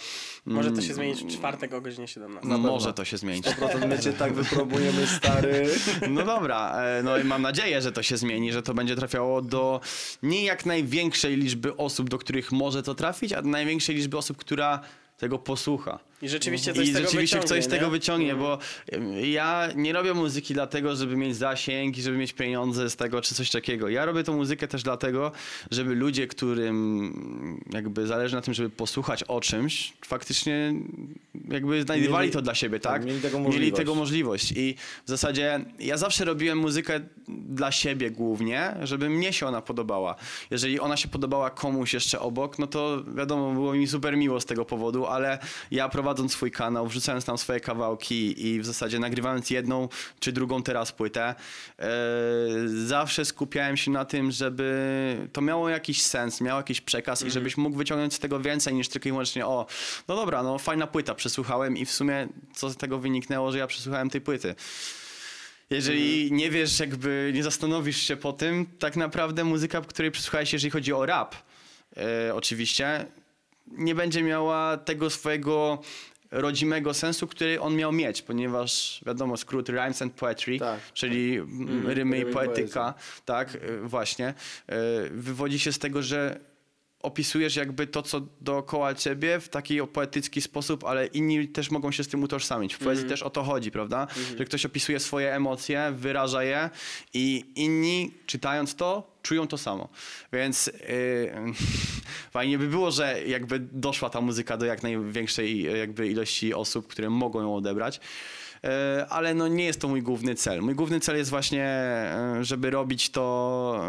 Może to się zmienić w czwartek o godzinie 17. No może to się zmienić. 100% my cię tak wypróbujemy, stary. No dobra, no i mam nadzieję, że to się zmieni, że to będzie trafiało do nie jak największej liczby osób, do których może to trafić, a do największej liczby osób, która tego posłucha. I rzeczywiście ktoś z tego wyciągnie, bo ja nie robię muzyki dlatego, żeby mieć zasięg i żeby mieć pieniądze z tego czy coś takiego. Ja robię tą muzykę też dlatego, żeby ludzie, którym jakby zależy na tym, żeby posłuchać o czymś, faktycznie jakby znajdowali to dla siebie, tak? Mieli tego możliwość. I w zasadzie ja zawsze robiłem muzykę dla siebie głównie, żeby mnie się ona podobała. Jeżeli ona się podobała komuś jeszcze obok, no to wiadomo, było mi super miło z tego powodu, ale ja prowadząc swój kanał, wrzucając tam swoje kawałki i w zasadzie nagrywając jedną czy drugą teraz płytę, zawsze skupiałem się na tym, żeby to miało jakiś sens, miało jakiś przekaz i żebyś mógł wyciągnąć z tego więcej niż tylko i wyłącznie no dobra, no fajna płyta, przesłuchałem i w sumie co z tego wyniknęło, że ja przesłuchałem tej płyty. Jeżeli nie wiesz, jakby nie zastanowisz się po tym, tak naprawdę muzyka, której przesłuchałeś, jeżeli chodzi o rap, oczywiście, nie będzie miała tego swojego rodzimego sensu, który on miał mieć, ponieważ wiadomo, skrót rhymes and poetry, czyli rymy i poetyka, tak właśnie, wywodzi się z tego, że opisujesz jakby to, co dookoła ciebie w taki poetycki sposób, ale inni też mogą się z tym utożsamić. W poezji też o to chodzi, prawda? Że ktoś opisuje swoje emocje, wyraża je i inni, czytając to, czują to samo. Więc fajnie by było, że jakby doszła ta muzyka do jak największej jakby ilości osób, które mogą ją odebrać. Ale no nie jest to mój główny cel. Mój główny cel jest właśnie, żeby robić to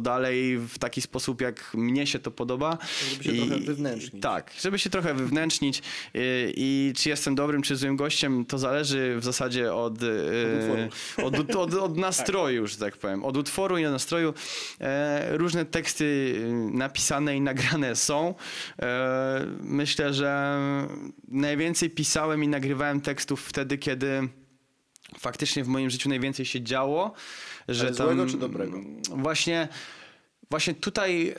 dalej w taki sposób, jak mnie się to podoba. Żeby się trochę wywnętrznić. Tak, żeby się trochę wywnętrznić. I czy jestem dobrym, czy złym gościem, to zależy w zasadzie od nastroju, że tak powiem. Od utworu i od nastroju. Różne teksty napisane i nagrane są. Myślę, że najwięcej pisałem i nagrywałem tekstów wtedy, kiedy faktycznie w moim życiu najwięcej się działo. Ale złego czy dobrego? Właśnie tutaj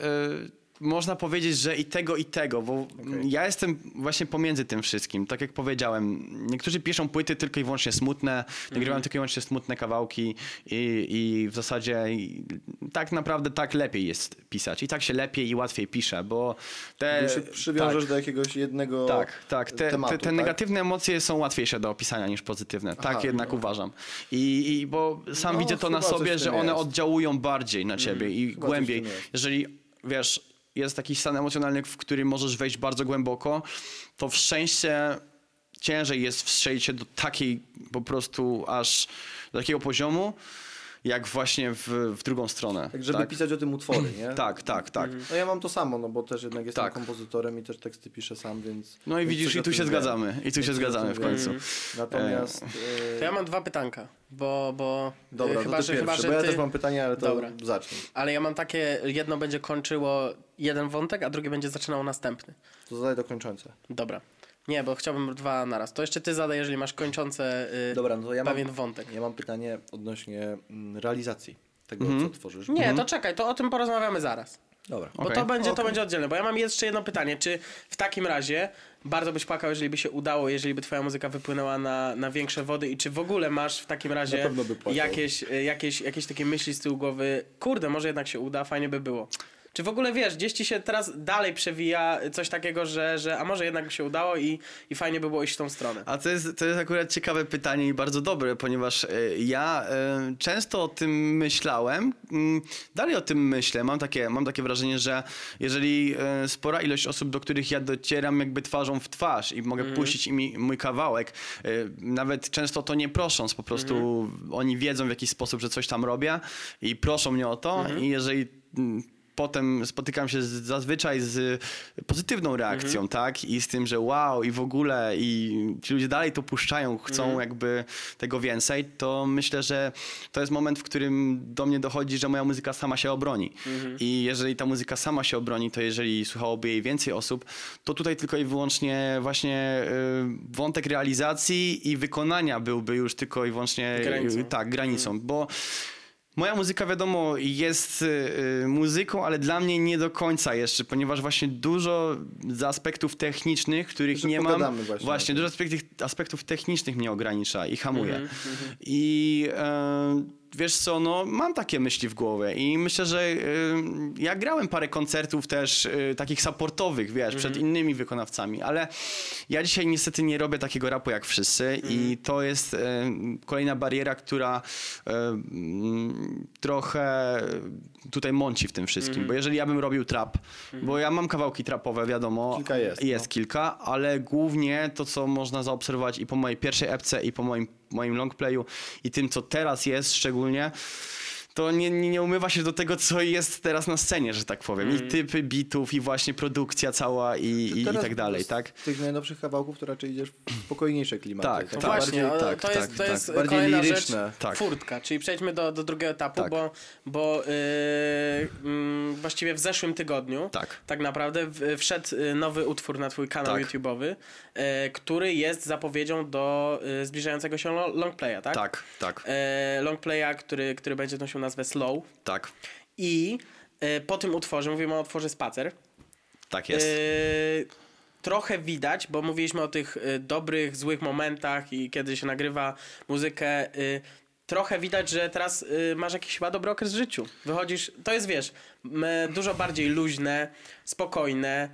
można powiedzieć, że i tego, bo ja jestem właśnie pomiędzy tym wszystkim. Tak jak powiedziałem, niektórzy piszą płyty tylko i wyłącznie smutne, nagrywają tylko i wyłącznie smutne kawałki i w zasadzie tak naprawdę tak lepiej jest pisać. I tak się lepiej i łatwiej pisze, bo te... Się przywiążesz do jakiegoś jednego tematu. Te negatywne emocje są łatwiejsze do opisania niż pozytywne. Uważam. I bo sam widzę to na sobie, że one oddziałują bardziej na ciebie i głębiej. Jeżeli, wiesz... Jest taki stan emocjonalny, w który możesz wejść bardzo głęboko, to w szczęście ciężej jest wstrzelić się do takiej po prostu aż do takiego poziomu, jak właśnie w drugą stronę. Tak, żeby pisać o tym utwory, nie? tak. No ja mam to samo, no bo też jednak jestem kompozytorem i też teksty piszę sam, więc... No i widzisz, i tu się zgadzamy. I tu się zgadzamy w końcu. Natomiast... To ja mam dwa pytanka, bo... Dobra, chyba, że bo ja też mam pytanie, ale to zacznij. Ale ja mam takie, jedno będzie kończyło jeden wątek, a drugie będzie zaczynało następny. To zadaj do kończące. Dobra. Nie, bo chciałbym dwa naraz. To jeszcze ty zadaj, jeżeli masz kończące pewien wątek. Ja mam pytanie odnośnie realizacji tego, co tworzysz. Nie, to czekaj, to o tym porozmawiamy zaraz. Dobra, okay. Bo to będzie oddzielne, bo ja mam jeszcze jedno pytanie. Czy w takim razie bardzo byś płakał, jeżeli by się udało, jeżeli by twoja muzyka wypłynęła na większe wody i czy w ogóle masz w takim razie jakieś takie myśli z tyłu głowy, kurde, może jednak się uda, fajnie by było. Czy w ogóle wiesz, gdzieś ci się teraz dalej przewija coś takiego, że a może jednak się udało i fajnie by było iść w tą stronę? A to jest akurat ciekawe pytanie i bardzo dobre, ponieważ ja często o tym myślałem, dalej o tym myślę. Mam takie wrażenie, że jeżeli spora ilość osób, do których ja docieram jakby twarzą w twarz i mogę puścić im mój kawałek, nawet często to nie prosząc, po prostu oni wiedzą w jakiś sposób, że coś tam robię i proszą mnie o to i jeżeli... Potem spotykam się zazwyczaj z pozytywną reakcją, tak? I z tym, że wow, i w ogóle, i ci ludzie dalej to puszczają, chcą jakby tego więcej, to myślę, że to jest moment, w którym do mnie dochodzi, że moja muzyka sama się obroni. I jeżeli ta muzyka sama się obroni, to jeżeli słuchałoby jej więcej osób, to tutaj tylko i wyłącznie właśnie wątek realizacji i wykonania byłby już tylko i wyłącznie granicą. Bo moja muzyka, wiadomo, jest muzyką, ale dla mnie nie do końca jeszcze, ponieważ właśnie dużo z aspektów technicznych, których nie mam, właśnie dużo aspektów technicznych mnie ogranicza i hamuje. I wiesz co, no mam takie myśli w głowie i myślę, że ja grałem parę koncertów też takich supportowych, wiesz, przed innymi wykonawcami, ale ja dzisiaj niestety nie robię takiego rapu jak wszyscy i to jest kolejna bariera, która trochę tutaj mąci w tym wszystkim, bo jeżeli ja bym robił trap, bo ja mam kawałki trapowe, wiadomo, kilka jest, ale głównie to, co można zaobserwować i po mojej pierwszej epce i po moim longplayu i tym, co teraz jest szczególnie, to nie umywa się do tego, co jest teraz na scenie, że tak powiem. I typy bitów, i właśnie produkcja cała, i tak dalej, tak? Z tych najnowszych kawałków to raczej idziesz w spokojniejsze klimaty. Tak, właśnie. To jest bardziej liryczne. Furtka, czyli przejdźmy do drugiego etapu, bo właściwie w zeszłym tygodniu tak naprawdę wszedł nowy utwór na twój kanał YouTube'owy, który jest zapowiedzią do zbliżającego się longplaya, tak? Tak. Longplaya, który będzie nosił nazwę Slow. I po tym utworze, mówimy o utworze Spacer. Tak jest. Trochę widać, bo mówiliśmy o tych dobrych, złych momentach i kiedy się nagrywa muzykę. Trochę widać, że teraz masz jakiś chyba dobry okres w życiu. Wychodzisz, to jest wiesz, dużo bardziej luźne, spokojne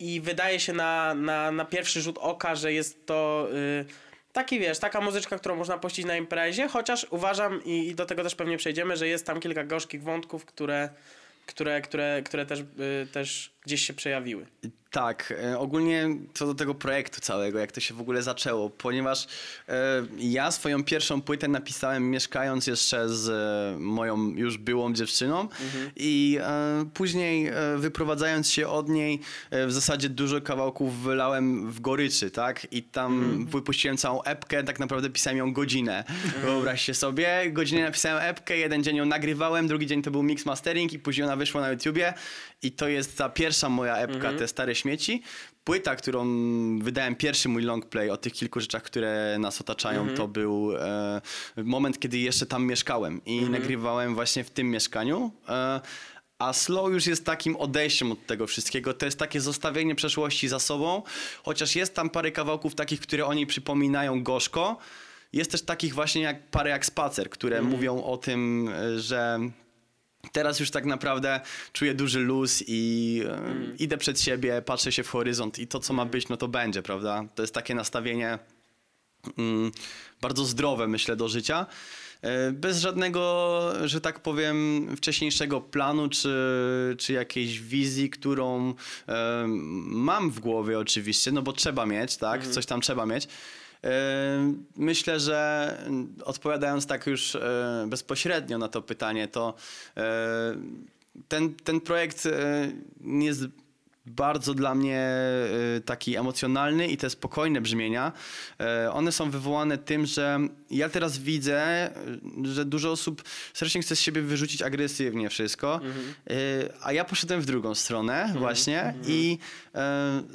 i wydaje się na pierwszy rzut oka, że jest to... Taki wiesz, taka muzyczka, którą można puścić na imprezie, chociaż uważam i do tego też pewnie przejdziemy, że jest tam kilka gorzkich wątków, które też gdzieś się przejawiły. Tak, ogólnie co do tego projektu całego, jak to się w ogóle zaczęło, ponieważ ja swoją pierwszą płytę napisałem mieszkając jeszcze z moją już byłą dziewczyną i później wyprowadzając się od niej w zasadzie dużo kawałków wylałem w goryczy, tak? I tam wypuściłem całą epkę, tak naprawdę pisałem ją godzinę, wyobraźcie sobie, godzinę napisałem epkę, jeden dzień ją nagrywałem, drugi dzień to był mix mastering i później ona wyszła na YouTubie i to jest ta pierwsza moja epka, te stare śmieci. Płyta, którą wydałem, pierwszy mój longplay o tych kilku rzeczach, które nas otaczają, to był moment, kiedy jeszcze tam mieszkałem i nagrywałem właśnie w tym mieszkaniu. A Slow już jest takim odejściem od tego wszystkiego. To jest takie zostawienie przeszłości za sobą, chociaż jest tam parę kawałków takich, które o niej przypominają gorzko. Jest też takich właśnie jak parę jak Spacer, które mówią o tym, że... Teraz już tak naprawdę czuję duży luz i idę przed siebie, patrzę się w horyzont i to, co ma być, no to będzie, prawda? To jest takie nastawienie bardzo zdrowe, myślę, do życia. Bez żadnego, że tak powiem, wcześniejszego planu czy jakiejś wizji, którą mam w głowie oczywiście, no bo trzeba mieć, tak? Coś tam trzeba mieć. Myślę, że odpowiadając tak już bezpośrednio na to pytanie, to ten projekt jest bardzo dla mnie taki emocjonalny i te spokojne brzmienia, one są wywołane tym, że ja teraz widzę, że dużo osób serdecznie chce z siebie wyrzucić agresywnie wszystko, a ja poszedłem w drugą stronę właśnie i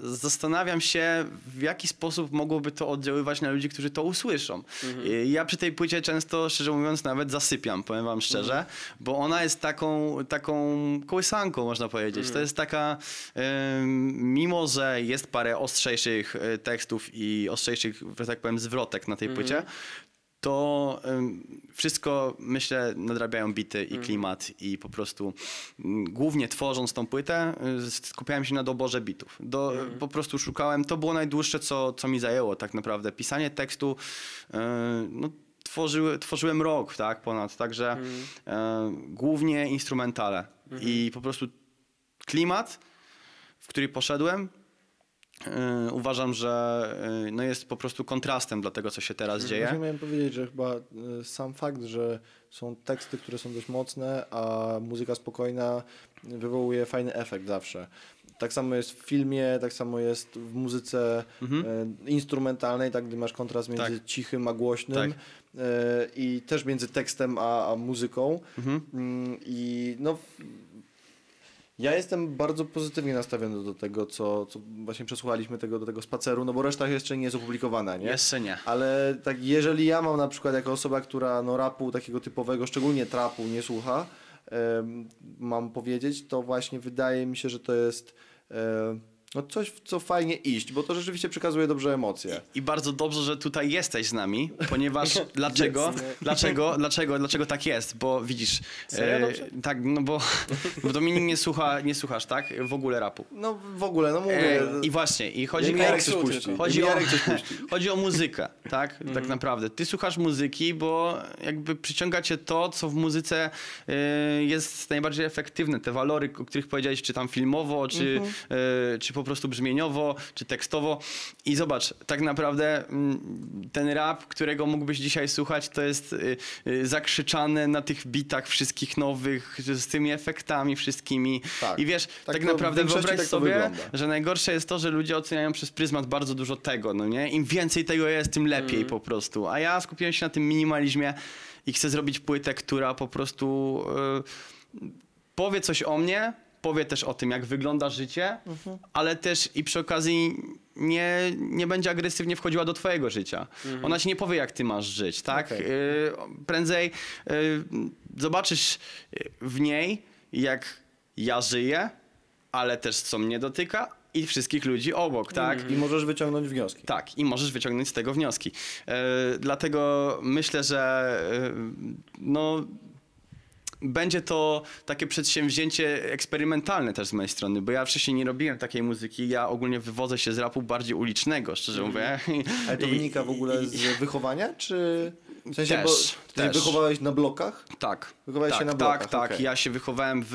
zastanawiam się, w jaki sposób mogłoby to oddziaływać na ludzi, którzy to usłyszą. Ja przy tej płycie często, szczerze mówiąc, nawet zasypiam, powiem wam szczerze, bo ona jest taką kołysanką, można powiedzieć. To jest taka... Mimo że jest parę ostrzejszych tekstów i ostrzejszych, że tak powiem, zwrotek na tej płycie, to wszystko, myślę, nadrabiają bity i klimat i po prostu głównie tworząc tą płytę skupiałem się na doborze bitów. Po prostu szukałem, to było najdłuższe, co mi zajęło tak naprawdę. Pisanie tekstu, no, tworzyłem rok, tak, ponad, także głównie instrumentale i po prostu klimat, w który poszedłem, uważam, że no jest po prostu kontrastem dla tego, co się teraz dzieje. Ja miałem powiedzieć, że chyba sam fakt, że są teksty, które są dość mocne, a muzyka spokojna wywołuje fajny efekt zawsze. Tak samo jest w filmie, tak samo jest w muzyce instrumentalnej, tak, gdy masz kontrast między cichym a głośnym i też między tekstem a muzyką. I no... Ja jestem bardzo pozytywnie nastawiony do tego, co właśnie przesłuchaliśmy do tego spaceru, no bo reszta jeszcze nie jest opublikowana, nie? Jeszcze nie. Ale tak, jeżeli ja mam na przykład jako osoba, która no rapu takiego typowego, szczególnie trapu nie słucha, mam powiedzieć, to właśnie wydaje mi się, że to jest... No coś, w co fajnie iść, bo to rzeczywiście przekazuje dobrze emocje. I bardzo dobrze, że tutaj jesteś z nami, ponieważ dlaczego tak jest? Bo widzisz, tak, no bo Dominik nie słuchasz, tak? W ogóle rapu. No w ogóle, no mówię. I właśnie, i chodzi o muzykę, tak? Tak naprawdę. Ty słuchasz muzyki, bo jakby przyciąga cię to, co w muzyce jest najbardziej efektywne. Te walory, o których powiedziałeś, czy tam filmowo, czy po prostu brzmieniowo, czy tekstowo. I zobacz, tak naprawdę ten rap, którego mógłbyś dzisiaj słuchać, to jest zakrzyczane na tych bitach wszystkich nowych, z tymi efektami wszystkimi. Tak. I wiesz, tak naprawdę wyobraź sobie, że najgorsze jest to, że ludzie oceniają przez pryzmat bardzo dużo tego, no nie? Im więcej tego jest, tym lepiej po prostu. A ja skupiłem się na tym minimalizmie i chcę zrobić płytę, która po prostu powie coś o mnie, powie też o tym, jak wygląda życie, ale też i przy okazji nie będzie agresywnie wchodziła do twojego życia. Ona ci nie powie, jak ty masz żyć, tak? Prędzej zobaczysz w niej, jak ja żyję, ale też co mnie dotyka i wszystkich ludzi obok, tak? I możesz wyciągnąć wnioski. Tak, i możesz wyciągnąć z tego wnioski. Dlatego myślę, że no... Będzie to takie przedsięwzięcie eksperymentalne też z mojej strony, bo ja wcześniej nie robiłem takiej muzyki, ja ogólnie wywodzę się z rapu bardziej ulicznego, szczerze mówiąc. Ale to wynika w ogóle z wychowania, czy... W sensie, też, bo ty wychowałeś na blokach? Tak. Wychowałeś się na blokach? Tak. Okay. Ja się wychowałem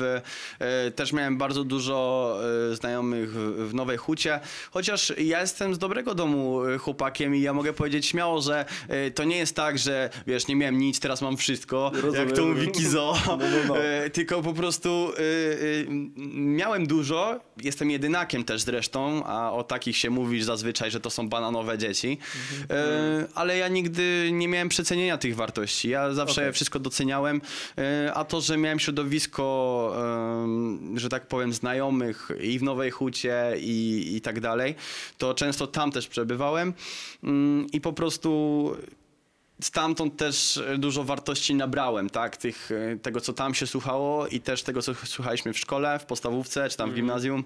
też miałem bardzo dużo znajomych w Nowej Hucie, chociaż ja jestem z dobrego domu chłopakiem i ja mogę powiedzieć śmiało, że to nie jest tak, że wiesz, nie miałem nic, teraz mam wszystko, rozumiem, jak to mówi Kizo, tylko po prostu miałem dużo, jestem jedynakiem też zresztą, a o takich się mówi zazwyczaj, że to są bananowe dzieci, ale ja nigdy nie miałem przecenienia tych wartości. Ja zawsze wszystko doceniałem, a to, że miałem środowisko, że tak powiem, znajomych i w Nowej Hucie i tak dalej, to często tam też przebywałem i po prostu stamtąd też dużo wartości nabrałem, tak? Tego, co tam się słuchało i też tego, co słuchaliśmy w szkole, w podstawówce czy tam w gimnazjum.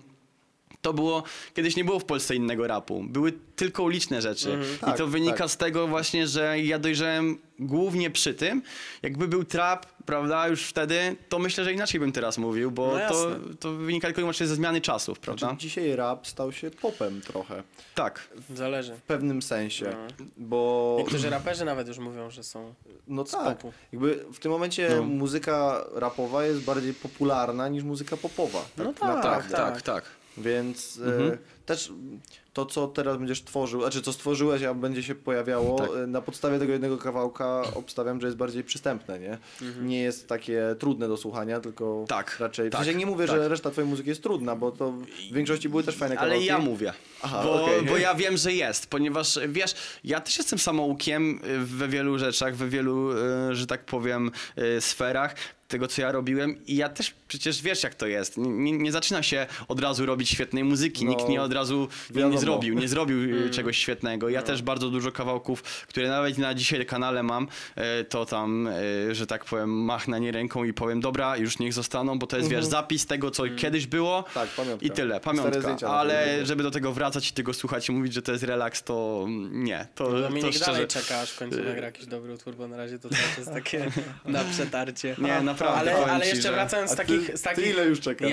To było, kiedyś nie było w Polsce innego rapu, były tylko uliczne rzeczy i to wynika z tego właśnie, że ja dojrzałem głównie przy tym, jakby był trap, prawda, już wtedy, to myślę, że inaczej bym teraz mówił, bo no to wynika tylko inaczej ze zmiany czasów, prawda? Znaczy, dzisiaj rap stał się popem trochę. Tak. Zależy. W pewnym sensie, bo... Niektórzy raperzy nawet już mówią, że są z popu. Jakby w tym momencie muzyka rapowa jest bardziej popularna niż muzyka popowa. Tak. Więc też to, co teraz będziesz tworzył, znaczy co stworzyłeś, a będzie się pojawiało, tak, na podstawie tego jednego kawałka obstawiam, że jest bardziej przystępne, nie? Mhm. Nie jest takie trudne do słuchania, tylko tak, raczej... Tak, w sensie nie mówię, tak, że reszta twojej muzyki jest trudna, bo to w większości były też fajne kawałki. Ale ja mówię, aha, bo ja wiem, że jest, ponieważ wiesz, ja też jestem samoukiem we wielu rzeczach, we wielu, że tak powiem, sferach tego, co ja robiłem, i ja też przecież wiesz, jak to jest. Nie zaczyna się od razu robić świetnej muzyki, no, nikt nie od razu nie zrobił czegoś świetnego. Ja też bardzo dużo kawałków, które nawet na dzisiaj kanale mam, to tam, że tak powiem, machnę nie ręką i powiem, dobra, już niech zostaną, bo to jest, wiesz, zapis tego, co kiedyś było, tak, i tyle, pamiątka. Ale żeby do tego wracać i tego słuchać i mówić, że to jest relaks, to nie. To szczerze... dalej czeka, aż w końcu nagra jakiś dobry utwór, bo na razie to też jest takie na przetarcie. Nie, na Ale jeszcze wracając z takich... Ty ile już czekasz?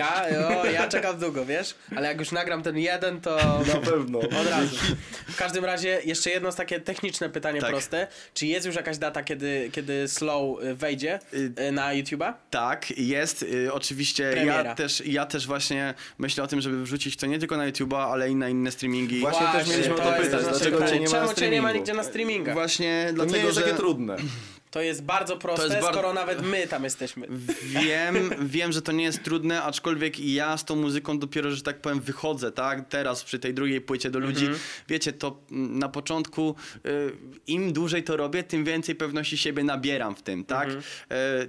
Ja czekam długo, wiesz? Ale jak już nagram ten jeden, to... Na pewno. Od razu. W każdym razie jeszcze jedno takie techniczne pytanie, tak, proste. Czy jest już jakaś data, kiedy Slow wejdzie na YouTube'a? Tak, jest. Oczywiście ja też właśnie myślę o tym, żeby wrzucić to nie tylko na YouTube'a, ale i na inne streamingi. Właśnie też mieliśmy o to pytać. Czemu cię nie ma nigdzie na streamingach? Właśnie dlatego, nie jest takie trudne. To jest bardzo proste, skoro nawet my tam jesteśmy. Wiem, że to nie jest trudne, aczkolwiek ja z tą muzyką dopiero, że tak powiem, wychodzę, tak? Teraz przy tej drugiej płycie do ludzi. Wiecie, to na początku im dłużej to robię, tym więcej pewności siebie nabieram w tym, tak?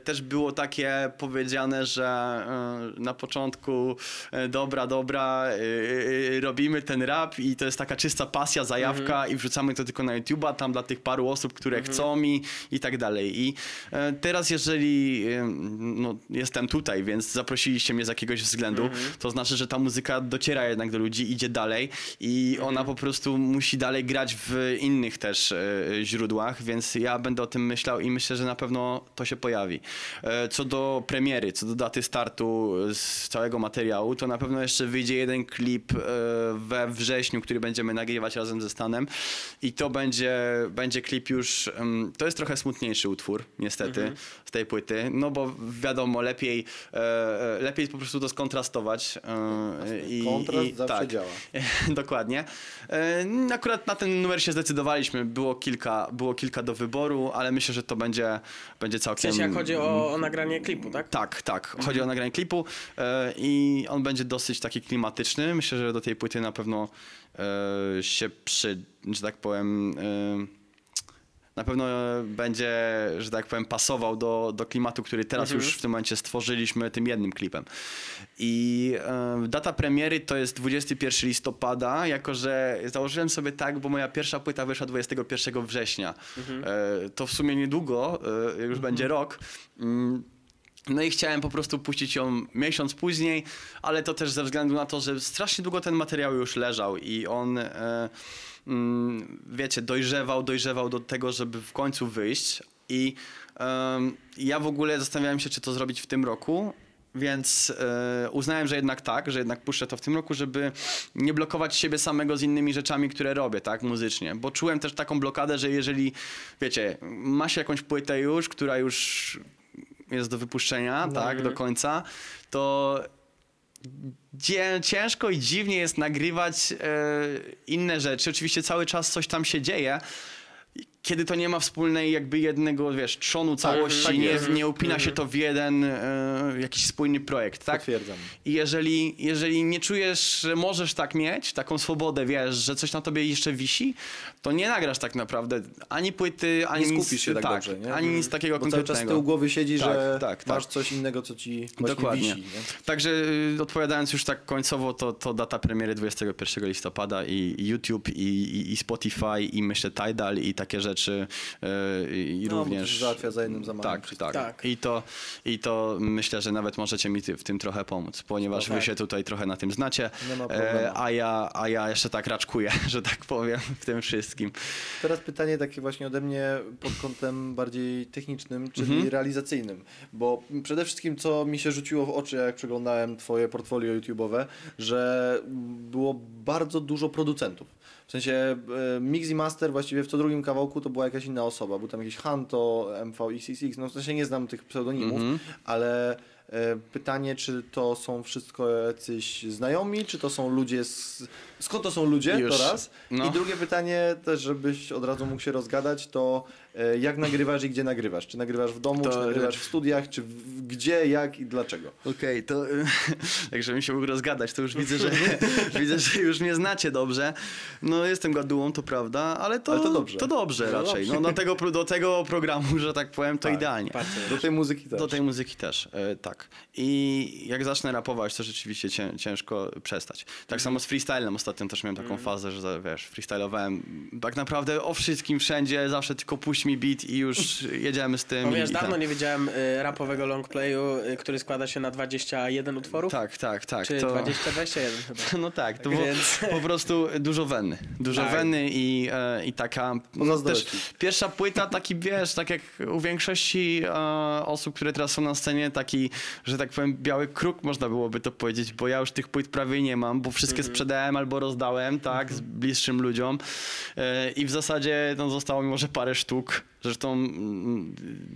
Też było takie powiedziane, że na początku robimy ten rap i to jest taka czysta pasja, zajawka i wrzucamy to tylko na YouTube'a, tam dla tych paru osób, które chcą i tak dalej. I teraz, jeżeli jestem tutaj, więc zaprosiliście mnie z jakiegoś względu, to znaczy, że ta muzyka dociera jednak do ludzi, idzie dalej i ona po prostu musi dalej grać w innych też źródłach, więc ja będę o tym myślał i myślę, że na pewno to się pojawi. Co do premiery, co do daty startu z całego materiału, to na pewno jeszcze wyjdzie jeden klip we wrześniu, który będziemy nagrywać razem ze Stanem, i to będzie klip już, to jest trochę smutniejszy utwór, niestety, z tej płyty, no bo wiadomo, lepiej po prostu to skontrastować. Kontrast zawsze tak, działa. Dokładnie. Akurat na ten numer się zdecydowaliśmy, było kilka do wyboru, ale myślę, że to będzie całkiem... W sensie, jak chodzi o nagranie klipu, tak? Tak, chodzi o nagranie klipu i on będzie dosyć taki klimatyczny. Myślę, że do tej płyty na pewno się że tak powiem... Na pewno będzie, że tak powiem, pasował do klimatu, który teraz już w tym momencie stworzyliśmy tym jednym klipem. I data premiery to jest 21 listopada, jako że założyłem sobie tak, bo moja pierwsza płyta wyszła 21 września. To w sumie niedługo, już będzie rok. No i chciałem po prostu puścić ją miesiąc później, ale to też ze względu na to, że strasznie długo ten materiał już leżał i on... wiecie, dojrzewał do tego, żeby w końcu wyjść, i ja w ogóle zastanawiałem się, czy to zrobić w tym roku, więc uznałem, że jednak tak, że jednak puszczę to w tym roku, żeby nie blokować siebie samego z innymi rzeczami, które robię, tak, muzycznie, bo czułem też taką blokadę, że jeżeli, wiecie, ma się jakąś płytę już, która już jest do wypuszczenia, tak, do końca, to... ciężko i dziwnie jest nagrywać inne rzeczy. Oczywiście cały czas coś tam się dzieje, kiedy to nie ma wspólnej jakby jednego, wiesz, trzonu całości, tak, nie upina się to w jeden jakiś spójny projekt, tak? Potwierdzam. I jeżeli nie czujesz, że możesz tak mieć, taką swobodę, wiesz, że coś na tobie jeszcze wisi, to nie nagrasz tak naprawdę ani płyty, ani nie skupisz się tak dobrze, nie? Ani nic takiego konkretnego. Cały czas z tyłu głowy siedzi, tak, że tak, masz coś innego, co ci właśnie wisi, nie? Także odpowiadając już tak końcowo, to data premiery 21 listopada i YouTube, i Spotify, i myślę Tidal, i takie rzeczy. I również załatwia za jednym zamachem. Tak. I to myślę, że nawet możecie mi w tym trochę pomóc, ponieważ wy się tutaj trochę na tym znacie, a ja jeszcze tak raczkuję, że tak powiem, w tym wszystkim. Teraz pytanie takie właśnie ode mnie pod kątem bardziej technicznym, czyli realizacyjnym, bo przede wszystkim co mi się rzuciło w oczy, jak przeglądałem twoje portfolio YouTube'owe, że było bardzo dużo producentów. W sensie mix i master właściwie w co drugim kawałku to była jakaś inna osoba. Był tam jakiś Hanto, MVXXX, no w sensie nie znam tych pseudonimów, ale Pytanie, czy to są wszystko jacyś znajomi, czy to są ludzie, skąd to są ludzie, już. To raz. No. I drugie pytanie też, żebyś od razu mógł się rozgadać, to jak nagrywasz i gdzie nagrywasz? Czy nagrywasz w domu, to... czy nagrywasz w studiach, czy gdzie, jak i dlaczego? Okej, to tak, żebym się mógł rozgadać, to już widzę, że widzę, że już mnie znacie dobrze. No jestem gadułą, to prawda, ale to dobrze raczej. No, do tego programu, że tak powiem, to tak, idealnie. Patrzę. Do tej muzyki też. Do tej muzyki też, tak. I jak zacznę rapować, to rzeczywiście ciężko przestać. Tak samo z freestylem ostatnio też miałem taką fazę, że wiesz, freestylowałem tak naprawdę o wszystkim, wszędzie, zawsze tylko puść mi beat i już jedziemy z tym. No wiesz, dawno nie widziałem rapowego longplayu, który składa się na 21 utworów? Tak. Czy to... 21 chyba. No tak, to więc... po prostu dużo wenny. Dużo wenny i taka... No też pierwsza płyta, taki wiesz, tak jak u większości osób, które teraz są na scenie, taki, że tak powiem, biały kruk, można byłoby to powiedzieć, bo ja już tych płyt prawie nie mam, bo wszystkie sprzedałem albo rozdałem, tak, z bliższym ludziom i w zasadzie no, zostało mi może parę sztuk. Zresztą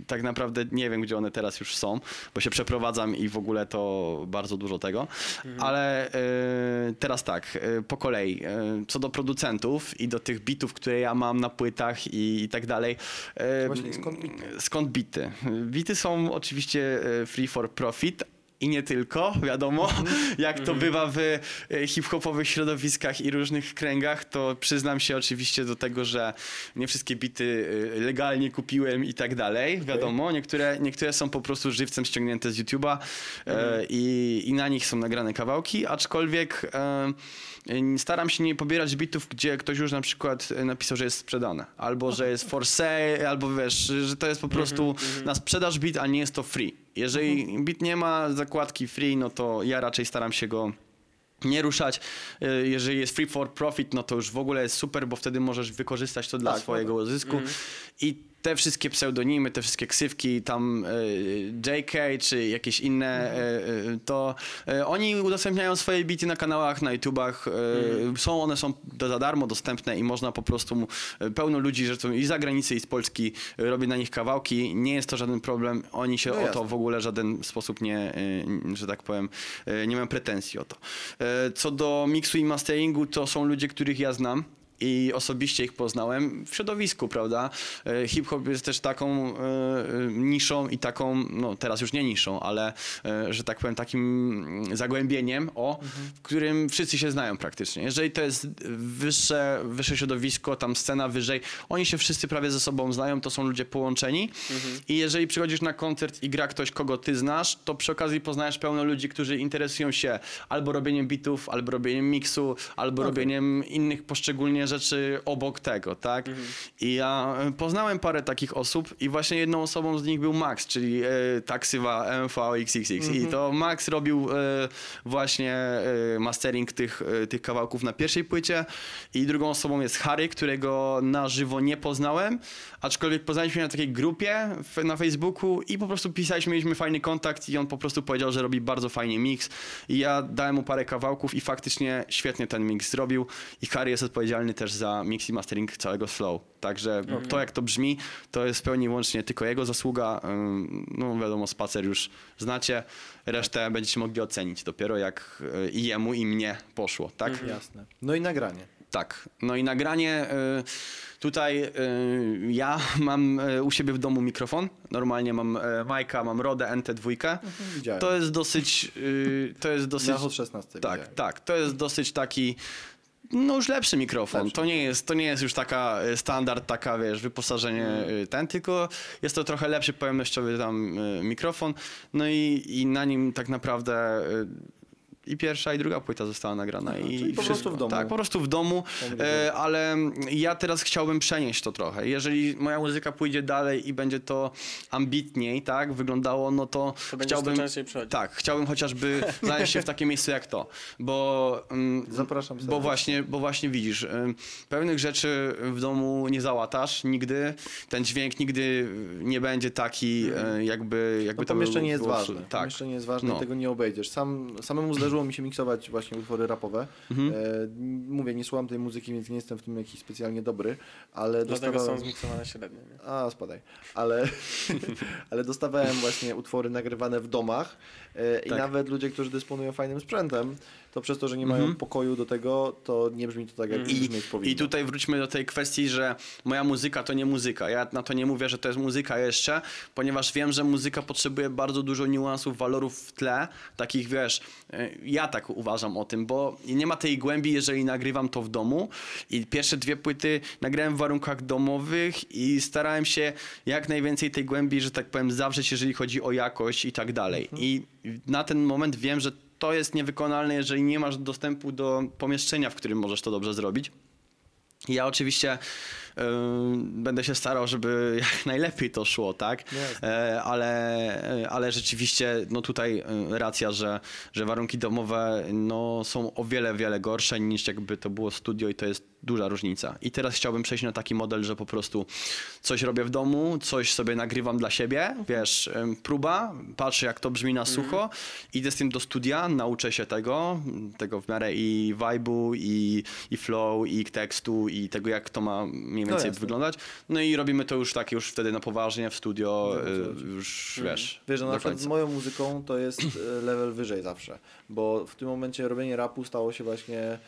tak naprawdę nie wiem, gdzie one teraz już są, bo się przeprowadzam i w ogóle to bardzo dużo tego. Ale teraz tak, po kolei, co do producentów i do tych bitów, które ja mam na płytach i tak dalej. Właśnie, skąd bity? Bity są oczywiście free for profit, i nie tylko, wiadomo, jak to bywa w hip-hopowych środowiskach i różnych kręgach, to przyznam się oczywiście do tego, że nie wszystkie bity legalnie kupiłem i tak dalej, wiadomo, niektóre są po prostu żywcem ściągnięte z YouTube'a i na nich są nagrane kawałki, aczkolwiek staram się nie pobierać bitów, gdzie ktoś już na przykład napisał, że jest sprzedane, albo że jest for sale, albo wiesz, że to jest po prostu na sprzedaż bit, a nie jest to free. Jeżeli bit nie ma zakładki free, no to ja raczej staram się go nie ruszać. Jeżeli jest free for profit, no to już w ogóle jest super, bo wtedy możesz wykorzystać to dla swojego zysku. I te wszystkie pseudonimy, te wszystkie ksywki, tam JK czy jakieś inne, to oni udostępniają swoje bity na kanałach, na YouTubach. One są za darmo dostępne i można po prostu, pełno ludzi zresztą i z zagranicy, i z Polski robi na nich kawałki. Nie jest to żaden problem. Oni się o to w ogóle w żaden sposób nie, że tak powiem, nie mają pretensji o to. Co do miksu i masteringu, to są ludzie, których ja znam. I osobiście ich poznałem w środowisku, prawda? Hip-hop jest też taką niszą i taką, no teraz już nie niszą, ale że tak powiem takim zagłębieniem, w którym wszyscy się znają praktycznie. Jeżeli to jest wyższe środowisko, tam scena wyżej, oni się wszyscy prawie ze sobą znają, to są ludzie połączeni i jeżeli przychodzisz na koncert i gra ktoś, kogo ty znasz, to przy okazji poznajesz pełno ludzi, którzy interesują się albo robieniem bitów, albo robieniem miksu, albo robieniem innych poszczególnie rzeczy obok tego, tak? I ja poznałem parę takich osób i właśnie jedną osobą z nich był Max, czyli ta ksywa MVXXX. I to Max robił właśnie mastering tych kawałków na pierwszej płycie i drugą osobą jest Harry, którego na żywo nie poznałem, aczkolwiek poznaliśmy na takiej grupie na Facebooku i po prostu pisaliśmy, mieliśmy fajny kontakt i on po prostu powiedział, że robi bardzo fajny miks i ja dałem mu parę kawałków i faktycznie świetnie ten miks zrobił i Harry jest odpowiedzialny też za mix i mastering całego flow. Także to jak to brzmi, to jest w pełni łącznie tylko jego zasługa. No wiadomo, spacer już znacie. Resztę będziecie mogli ocenić dopiero jak i jemu i mnie poszło, tak? Jasne. No i nagranie. Tak. No i nagranie. Tutaj ja mam u siebie w domu mikrofon. Normalnie mam Majka, mam Rodę NT2. Widziałem. To jest dosyć... Zachód 16. Tak, widziałem. Tak. To jest dosyć taki... No już lepszy mikrofon, to nie jest już taka standard, taka wiesz, wyposażenie tylko jest to trochę lepszy pojemnościowy tam mikrofon, no i na nim tak naprawdę i pierwsza i druga płyta została nagrana. I po prostu w domu. Tak, po prostu w domu, ale ja teraz chciałbym przenieść to trochę. Jeżeli moja muzyka pójdzie dalej i będzie to ambitniej, tak, wyglądało, no to chciałbym... Tak, chciałbym chociażby znaleźć się w takie miejsce jak to, bo... Zapraszam serdecznie. Bo właśnie widzisz, pewnych rzeczy w domu nie załatasz nigdy, ten dźwięk nigdy nie będzie taki, jakby to był... Pomieszczenie jest ważne, tego nie obejdziesz. Samemu zdarzyć zdarzyło mi się miksować właśnie utwory rapowe. Mhm. Mówię, nie słucham tej muzyki, więc nie jestem w tym jakiś specjalnie dobry, ale dlatego dostawałem... są zmiksowane średnio. Nie? A, spadaj. Ale, ale dostawałem właśnie utwory nagrywane w domach i tak. Nawet ludzie, którzy dysponują fajnym sprzętem, to przez to, że nie mają pokoju do tego, to nie brzmi to tak, jak brzmieć powinno. I tutaj wróćmy do tej kwestii, że moja muzyka to nie muzyka. Ja na to nie mówię, że to jest muzyka jeszcze, ponieważ wiem, że muzyka potrzebuje bardzo dużo niuansów, walorów w tle, takich, wiesz, ja tak uważam o tym, bo nie ma tej głębi, jeżeli nagrywam to w domu. I pierwsze dwie płyty nagrałem w warunkach domowych i starałem się jak najwięcej tej głębi, że tak powiem, zawrzeć, jeżeli chodzi o jakość i tak dalej. I na ten moment wiem, że to jest niewykonalne, jeżeli nie masz dostępu do pomieszczenia, w którym możesz to dobrze zrobić. Ja oczywiście będę się starał, żeby jak najlepiej to szło, tak? Ale rzeczywiście no tutaj racja, że warunki domowe no, są o wiele gorsze niż jakby to było studio i to jest duża różnica. I teraz chciałbym przejść na taki model, że po prostu coś robię w domu, coś sobie nagrywam dla siebie, wiesz, próba, patrzę jak to brzmi na sucho, idę z tym do studia, nauczę się tego w miarę i vibe'u, i flow, i tekstu, i tego jak to ma mniej więcej wyglądać. No i robimy to już tak, już wtedy na poważnie w studio, już wiesz, no na przykład z moją muzyką to jest level wyżej zawsze, bo w tym momencie robienie rapu stało się właśnie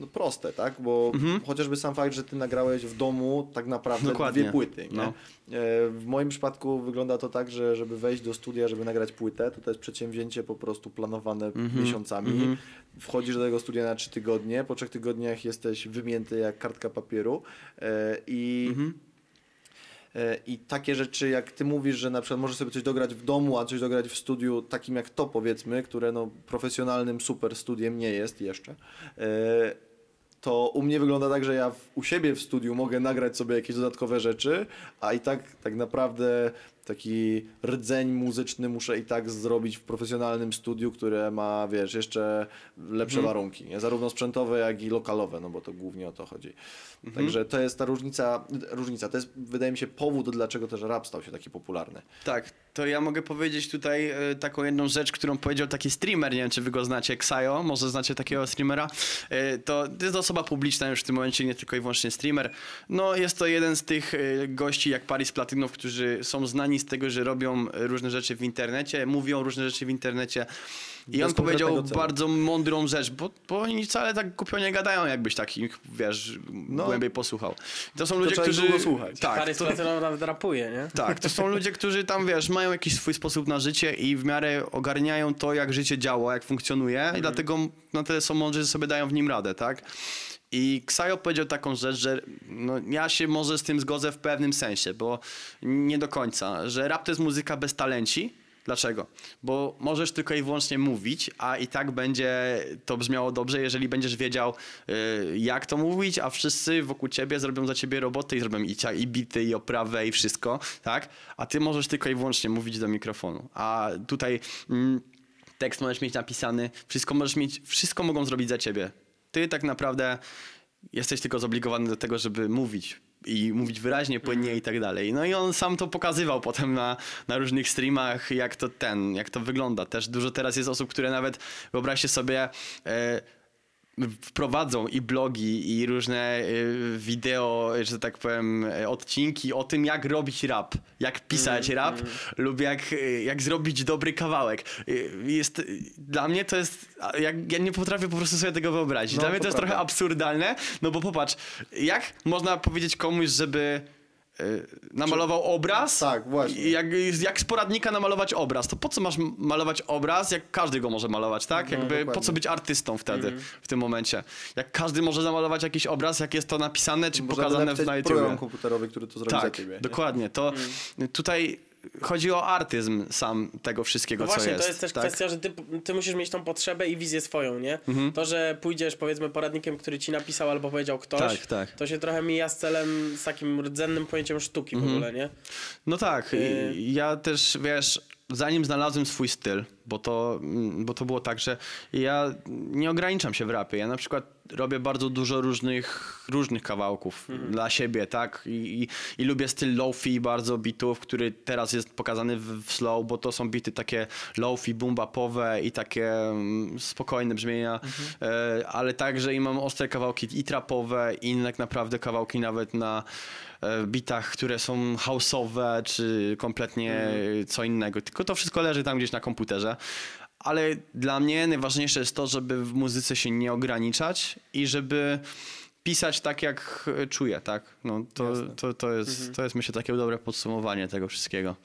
no proste, tak? Bo chociażby sam fakt, że ty nagrałeś w domu tak naprawdę dwie płyty. Nie? No. W moim przypadku wygląda to tak, że żeby wejść do studia, żeby nagrać płytę, to jest przedsięwzięcie po prostu planowane miesiącami. Wchodzisz do tego studia na 3 tygodnie, po 3 tygodniach jesteś wymięty jak kartka papieru i takie rzeczy, jak ty mówisz, że na przykład możesz sobie coś dograć w domu, a coś dograć w studiu takim jak to, powiedzmy, które no profesjonalnym super studiem nie jest jeszcze, to u mnie wygląda tak, że ja u siebie w studiu mogę nagrać sobie jakieś dodatkowe rzeczy, a i tak naprawdę taki rdzeń muzyczny muszę i tak zrobić w profesjonalnym studiu, które ma, wiesz, jeszcze lepsze warunki, nie? Zarówno sprzętowe, jak i lokalowe, no bo to głównie o to chodzi. Także to jest ta różnica. To jest, wydaje mi się, powód, dlaczego też rap stał się taki popularny. Tak, to ja mogę powiedzieć tutaj taką jedną rzecz, którą powiedział taki streamer, nie wiem, czy wy go znacie, Ksajo, może znacie takiego streamera. To jest osoba publiczna już w tym momencie, nie tylko i wyłącznie streamer. No jest to jeden z tych gości, jak Paris Platynów, którzy są znani z tego, że robią różne rzeczy w internecie, mówią różne rzeczy w internecie i on powiedział bardzo mądrą rzecz, bo oni wcale tak głupio nie gadają, jakbyś tak ich, wiesz, głębiej posłuchał. To są ludzie, którzy... Tak, to rapuje, nie? Tak, to są ludzie, którzy tam, wiesz, mają jakiś swój sposób na życie i w miarę ogarniają to, jak życie działa, jak funkcjonuje i dlatego na tyle są mądrzy, że sobie dają w nim radę, tak? I Ksajo powiedział taką rzecz, że no ja się może z tym zgodzę w pewnym sensie, bo nie do końca, że rap to jest muzyka bez talenci. Dlaczego? Bo możesz tylko i wyłącznie mówić, a i tak będzie to brzmiało dobrze, jeżeli będziesz wiedział jak to mówić, a wszyscy wokół ciebie zrobią za ciebie robotę i zrobią i bity, i oprawę, i wszystko, tak? A ty możesz tylko i wyłącznie mówić do mikrofonu. A tutaj tekst możesz mieć napisany, wszystko mogą zrobić za ciebie. Ty tak naprawdę jesteś tylko zobligowany do tego, żeby mówić i mówić wyraźnie, płynnie i tak dalej. No i on sam to pokazywał potem na różnych streamach, jak to wygląda. Też dużo teraz jest osób, które nawet, wyobraźcie sobie, wprowadzą i blogi, i różne wideo, że tak powiem, odcinki o tym, jak robić rap, jak pisać rap lub jak zrobić dobry kawałek. Dla mnie to jest... Ja nie potrafię po prostu sobie tego wyobrazić. Dla mnie to jest trochę absurdalne, no bo popatrz, jak można powiedzieć komuś, żeby... namalował obraz? Tak, właśnie. Jak z poradnika namalować obraz? To po co masz malować obraz, jak każdy go może malować, tak? No, jakby po co być artystą wtedy, w tym momencie? Jak każdy może namalować jakiś obraz, jak jest to napisane, czy może pokazane w YouTube. Program komputerowy, który to zrobi za ciebie. Tak, dokładnie. To tutaj chodzi o artyzm sam tego wszystkiego, no co właśnie, jest. Właśnie, to jest też kwestia, że ty musisz mieć tą potrzebę i wizję swoją, nie? To, że pójdziesz, powiedzmy, poradnikiem, który ci napisał albo powiedział ktoś, to się trochę mija z celem, z takim rdzennym pojęciem sztuki w ogóle, nie? No tak, ja też, wiesz, zanim znalazłem swój styl, bo to było tak, że ja nie ograniczam się w rapie. Ja na przykład robię bardzo dużo różnych kawałków dla siebie, tak? I lubię styl lofi bardzo bitów, który teraz jest pokazany w slow, bo to są bity takie lofi, boom-bapowe i takie spokojne brzmienia, ale także i mam ostre kawałki i trapowe, i tak naprawdę kawałki nawet na bitach, które są house'owe, czy kompletnie co innego. Tylko to wszystko leży tam gdzieś na komputerze. Ale dla mnie najważniejsze jest to, żeby w muzyce się nie ograniczać i żeby pisać tak, jak czuję, tak? No, to jest myślę takie dobre podsumowanie tego wszystkiego.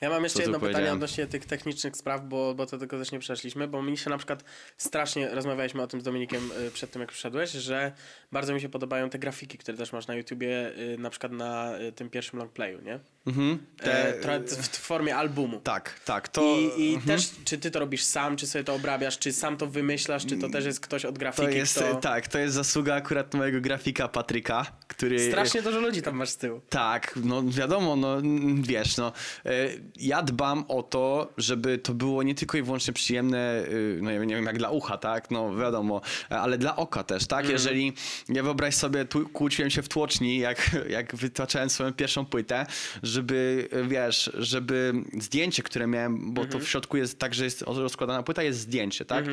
Ja mam jeszcze jedno pytanie odnośnie tych technicznych spraw, bo to tego też nie przeszliśmy, bo mi się na przykład strasznie rozmawialiśmy o tym z Dominikiem przed tym, jak przyszedłeś, że bardzo mi się podobają te grafiki, które też masz na YouTubie, na przykład na tym pierwszym longplayu, nie? W formie albumu. Tak. To... I też, czy ty to robisz sam, czy sobie to obrabiasz, czy sam to wymyślasz, czy to też jest ktoś od grafiki? Tak, to jest zasługa akurat mojego grafika Patryka, który... Strasznie dużo ludzi tam masz z tyłu. Tak, no wiadomo, no wiesz, no... Ja dbam o to, żeby to było nie tylko i wyłącznie przyjemne, no ja nie wiem, jak dla ucha, tak, no wiadomo, ale dla oka też, tak, jeżeli, ja wyobraź sobie, kłóciłem się w tłoczni, jak wytaczałem swoją pierwszą płytę, żeby, wiesz, żeby zdjęcie, które miałem, bo to w środku jest tak, że jest rozkładana płyta, jest zdjęcie, tak,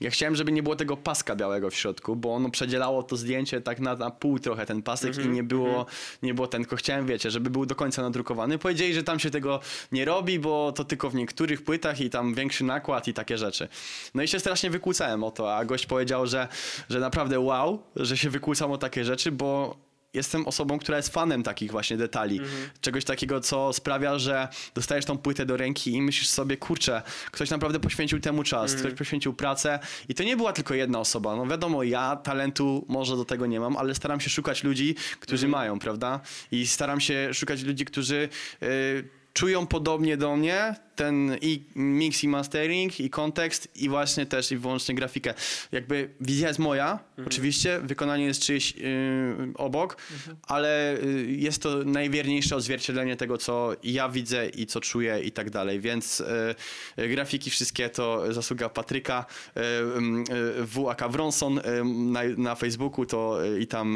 ja chciałem, żeby nie było tego paska białego w środku, bo ono przedzielało to zdjęcie tak na pół trochę, ten pasek i nie było ten, tylko chciałem, wiecie, żeby był do końca nadrukowany, powiedzieli, że tam się tego nie robi, bo to tylko w niektórych płytach i tam większy nakład i takie rzeczy. No i się strasznie wykłócałem o to, a gość powiedział, że naprawdę wow, że się wykłócam o takie rzeczy, bo jestem osobą, która jest fanem takich właśnie detali. Czegoś takiego, co sprawia, że dostajesz tą płytę do ręki i myślisz sobie, kurczę, ktoś naprawdę poświęcił temu czas, ktoś poświęcił pracę i to nie była tylko jedna osoba. No wiadomo, ja talentu może do tego nie mam, ale staram się szukać ludzi, którzy mają, prawda? I staram się szukać ludzi, którzy... czują podobnie do mnie ten i mix, i mastering, i kontekst, i właśnie też i wyłącznie grafikę. Jakby wizja jest moja, oczywiście, wykonanie jest czyjeś obok, ale jest to najwierniejsze odzwierciedlenie tego, co ja widzę i co czuję i tak dalej. Więc grafiki wszystkie to zasługa Patryka, W.A.K. Wronson na Facebooku to i tam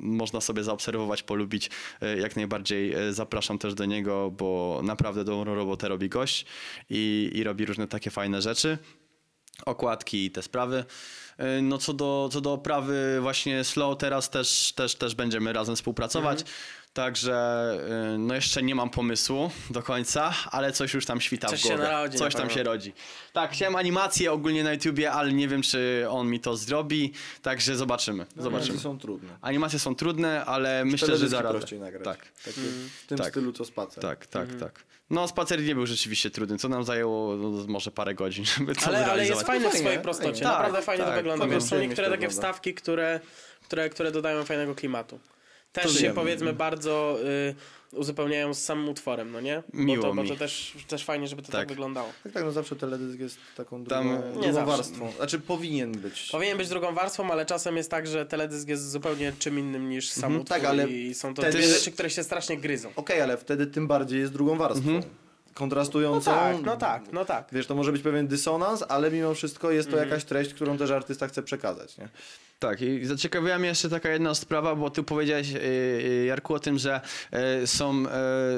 można sobie zaobserwować, polubić. Jak najbardziej zapraszam też do niego, bo naprawdę dobrą robotę robi gość i robi różne takie fajne rzeczy, okładki i te sprawy. No co do oprawy właśnie slow teraz też będziemy razem współpracować. Także no jeszcze nie mam pomysłu do końca, ale coś już tam świta w głowie. Coś tam się rodzi. Tak, chciałem animację ogólnie na YouTubie, ale nie wiem, czy on mi to zrobi, także zobaczymy. Animacje są trudne, ale myślę, że da radę. W tym stylu co spacer. Tak. No spacer nie był rzeczywiście trudny, co nam zajęło może parę godzin, żeby to zrealizować. Ale jest fajne w swojej prostocie, naprawdę fajnie to wygląda. Więc są niektóre takie wstawki, które dodają fajnego klimatu. Też się powiedzmy bardzo uzupełniają z samym utworem, no nie? Bo to też fajnie, żeby to tak wyglądało. Tak, no zawsze teledysk jest taką drugą warstwą. Znaczy powinien być. Powinien być drugą warstwą, ale czasem jest tak, że teledysk jest zupełnie czym innym niż sam utwór i są to dwie rzeczy, które się strasznie gryzą. Okej, ale wtedy tym bardziej jest drugą warstwą. Kontrastującą. No tak. Wiesz, to może być pewien dysonans, ale mimo wszystko jest to jakaś treść, którą też artysta chce przekazać, nie? Tak, i zaciekawiła mnie jeszcze taka jedna sprawa, bo ty powiedziałeś, Jarku, o tym, że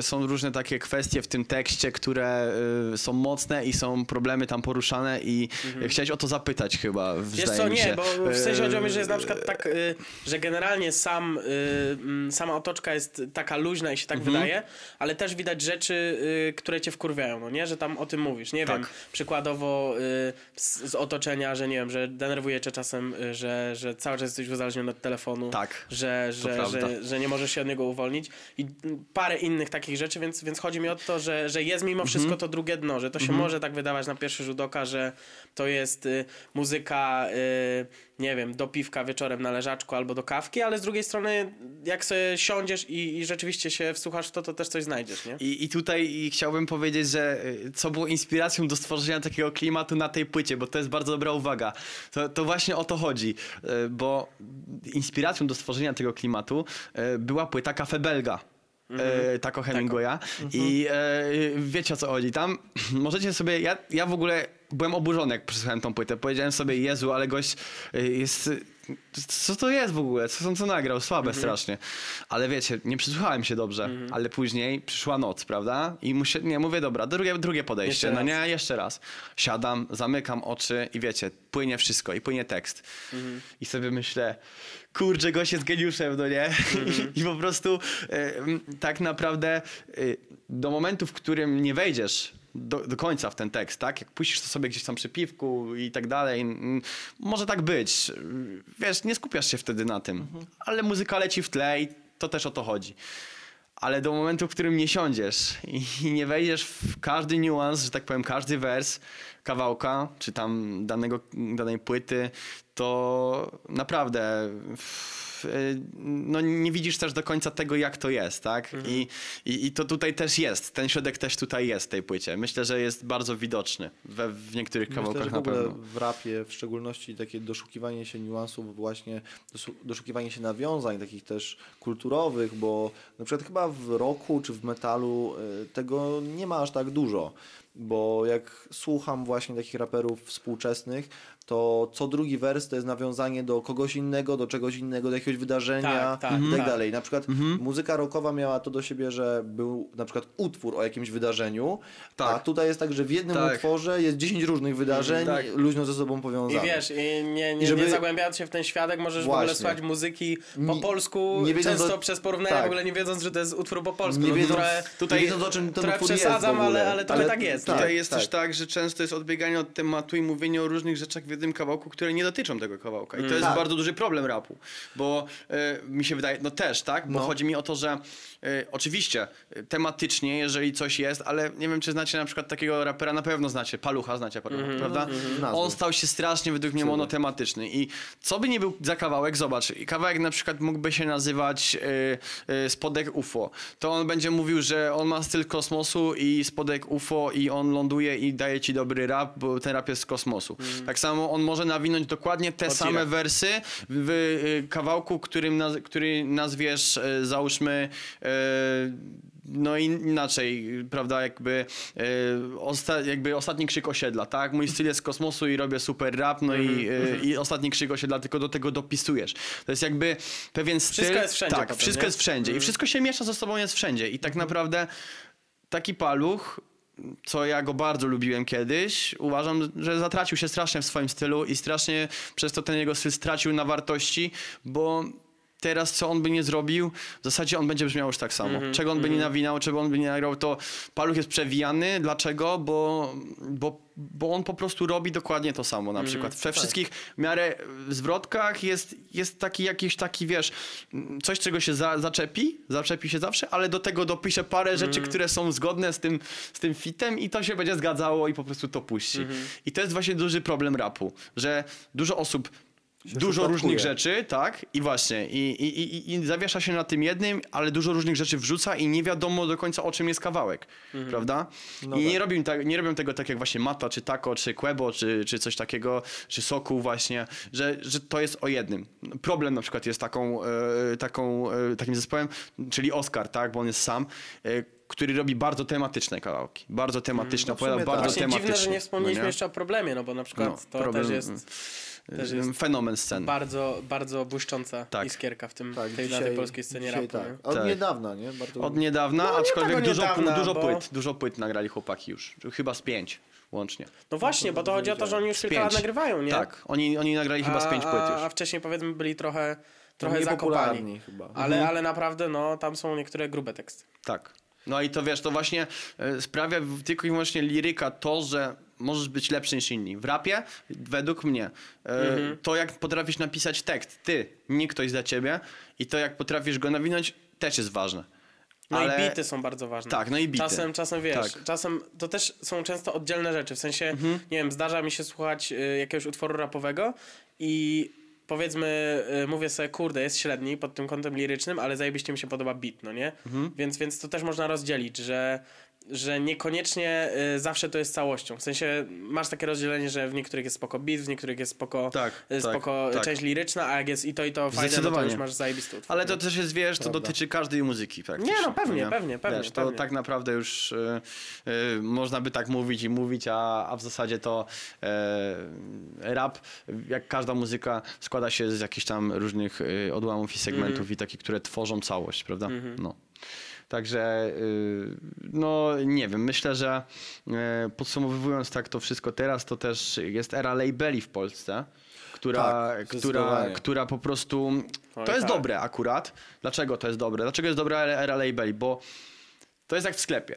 są różne takie kwestie w tym tekście, które są mocne i są problemy tam poruszane i chciałeś o to zapytać chyba. Wiesz co, nie, bo w sensie chodzi o mnie, że jest na przykład tak, że generalnie sama otoczka jest taka luźna i się tak wydaje, ale też widać rzeczy, które cię wkurwiają, no nie? Że tam o tym mówisz, nie wiem, przykładowo z otoczenia, że nie wiem, że denerwuje cię czasem, że cały czas jesteś uzależniony od telefonu, że nie możesz się od niego uwolnić i parę innych takich rzeczy, więc chodzi mi o to, że jest mimo wszystko to drugie dno, że to się może tak wydawać na pierwszy rzut oka, że to jest muzyka, nie wiem, do piwka wieczorem na leżaczku albo do kawki, ale z drugiej strony jak sobie siądziesz i rzeczywiście się wsłuchasz w to też coś znajdziesz, nie? I tutaj chciałbym powiedzieć, że co było inspiracją do stworzenia takiego klimatu na tej płycie, bo to jest bardzo dobra uwaga. To właśnie o to chodzi, bo inspiracją do stworzenia tego klimatu była płyta Cafe Belga. Taco Hemingwaya. I wiecie o co chodzi. Tam możecie sobie... Ja w ogóle byłem oburzony, jak przesłuchałem tą płytę. Powiedziałem sobie, Jezu, ale gość jest... Co to jest w ogóle? Co nagrał? Słabe strasznie. Ale wiecie, nie przysłuchałem się dobrze. Ale później przyszła noc, prawda? I mówię, dobra, drugie podejście. Jeszcze jeszcze raz. Siadam, zamykam oczy i wiecie, płynie wszystko i płynie tekst. I sobie myślę, kurczę, gość jest geniuszem, no nie? I po prostu tak naprawdę do momentu, w którym nie wejdziesz do końca w ten tekst, tak? Jak puścisz to sobie gdzieś tam przy piwku i tak dalej, może tak być. Wiesz, nie skupiasz się wtedy na tym, ale muzyka leci w tle i to też o to chodzi. Ale do momentu, w którym nie siądziesz i nie wejdziesz w każdy niuans, że tak powiem, każdy wers kawałka, czy tam danej płyty, to naprawdę no nie widzisz też do końca tego, jak to jest, tak? I to tutaj też jest, ten środek też tutaj jest w tej płycie. Myślę, że jest bardzo widoczny w niektórych kawałkach. Myślę, że w ogóle na pewno. W rapie w szczególności takie doszukiwanie się niuansów, właśnie doszukiwanie się nawiązań takich też kulturowych, bo na przykład chyba w rocku czy w metalu tego nie ma aż tak dużo. Bo jak słucham właśnie takich raperów współczesnych, to co drugi wers to jest nawiązanie do kogoś innego, do czegoś innego, do jakiegoś wydarzenia i tak dalej. Na przykład muzyka rockowa miała to do siebie, że był na przykład utwór o jakimś wydarzeniu, a tutaj jest tak, że w jednym utworze jest 10 różnych wydarzeń luźno ze sobą powiązanych. I wiesz, nie zagłębiając się w ten świadek, możesz w ogóle słuchać muzyki po polsku, często przez porównania, w ogóle nie wiedząc, że to jest utwór po polsku. Trochę przesadzam, ale trochę tak jest. Tutaj jest też tak, że często jest odbieganie od tematu i mówienie o różnych rzeczach w jednym kawałku, które nie dotyczą tego kawałka. I to jest bardzo duży problem rapu, bo mi się wydaje, no też, tak? Bo chodzi mi o to, że oczywiście tematycznie, jeżeli coś jest, ale nie wiem, czy znacie na przykład takiego rapera, na pewno znacie, Palucha, prawda? On stał się strasznie według mnie monotematyczny i co by nie był za kawałek, zobacz, kawałek na przykład mógłby się nazywać Spodek UFO. To on będzie mówił, że on ma styl kosmosu i spodek UFO i on ląduje i daje ci dobry rap, bo ten rap jest z kosmosu. Tak samo on może nawinąć dokładnie te same wersy w kawałku, który nazwiesz, załóżmy, no inaczej, prawda, jakby ostatni krzyk osiedla, tak? Mój styl jest z kosmosu i robię super rap, i ostatni krzyk osiedla, tylko do tego dopisujesz. To jest jakby pewien styl. Wszystko jest wszędzie. Tak, wszystko jest wszędzie i wszystko się miesza ze sobą, jest wszędzie i tak naprawdę taki Paluch, co ja go bardzo lubiłem kiedyś, uważam, że zatracił się strasznie w swoim stylu i strasznie przez to ten jego styl stracił na wartości, bo teraz co on by nie zrobił, w zasadzie on będzie brzmiał już tak samo. Czego on by nie nawinał, czego on by nie nagrał, to Paluch jest przewijany. Dlaczego? Bo on po prostu robi dokładnie to samo na przykład. We wszystkich w miarę zwrotkach jest taki jakiś taki, wiesz, coś, czego się zaczepi się zawsze, ale do tego dopisze parę rzeczy, które są zgodne z tym fitem i to się będzie zgadzało i po prostu to puści. I to jest właśnie duży problem rapu, że dużo osób dużo różnych rzeczy, tak? I właśnie, i zawiesza się na tym jednym, ale dużo różnych rzeczy wrzuca i nie wiadomo do końca, o czym jest kawałek, prawda? No i nie robią tego tak jak właśnie Mata, czy Taco, czy Quebo, czy coś takiego, czy Sokół właśnie, że to jest o jednym. Problem na przykład jest takim zespołem, czyli Oscar, tak? Bo on jest sam, który robi bardzo tematyczne kawałki. Bardzo tematyczne, opowiada bardzo tematycznie. Dziwne, że nie wspomnieliśmy jeszcze o Problemie, no bo na przykład problem, też jest... fenomen sceny. Bardzo, bardzo błyszcząca iskierka w tym, tej polskiej scenie rapu. Od niedawna, nie? Bardzo... Od niedawna, no, aczkolwiek dużo płyt nagrali chłopaki już. Chyba z 5 łącznie. No właśnie, bo to chodzi o to, że oni już tylko nagrywają, nie? Tak, oni nagrali chyba z 5 płyt już. A wcześniej powiedzmy byli trochę zakopani. Chyba. Ale naprawdę, no tam są niektóre grube teksty. Tak. No i to wiesz, to właśnie sprawia tylko i wyłącznie liryka to, że możesz być lepszy niż inni. W rapie, według mnie, to jak potrafisz napisać tekst, ty, nie ktoś za ciebie, i to jak potrafisz go nawinąć, też jest ważne. No i bity są bardzo ważne. Tak, no i bity. Czasem wiesz, czasem to też są często oddzielne rzeczy, w sensie, nie wiem, zdarza mi się słuchać jakiegoś utworu rapowego i powiedzmy, mówię sobie, kurde, jest średni pod tym kątem lirycznym, ale zajebiście mi się podoba beat, no nie? Więc to też można rozdzielić, że że niekoniecznie zawsze to jest całością. W sensie masz takie rozdzielenie, że w niektórych jest spoko beat, w niektórych jest spoko, tak, część liryczna, a jak jest i to fajne, no to już masz zajebisty utwór. Ale to też jest, wiesz, to dotyczy każdej muzyki praktycznie. Nie, no pewnie. Wiesz, to tak naprawdę już można by tak mówić, a w zasadzie to rap, jak każda muzyka, składa się z jakichś tam różnych odłamów i segmentów i takich, które tworzą całość, prawda? No. Także, no nie wiem, myślę, że podsumowując tak to wszystko teraz, to też jest era labeli w Polsce, która po prostu, dobre akurat. Dlaczego to jest dobre? Dlaczego jest dobra era labeli? Bo to jest jak w sklepie.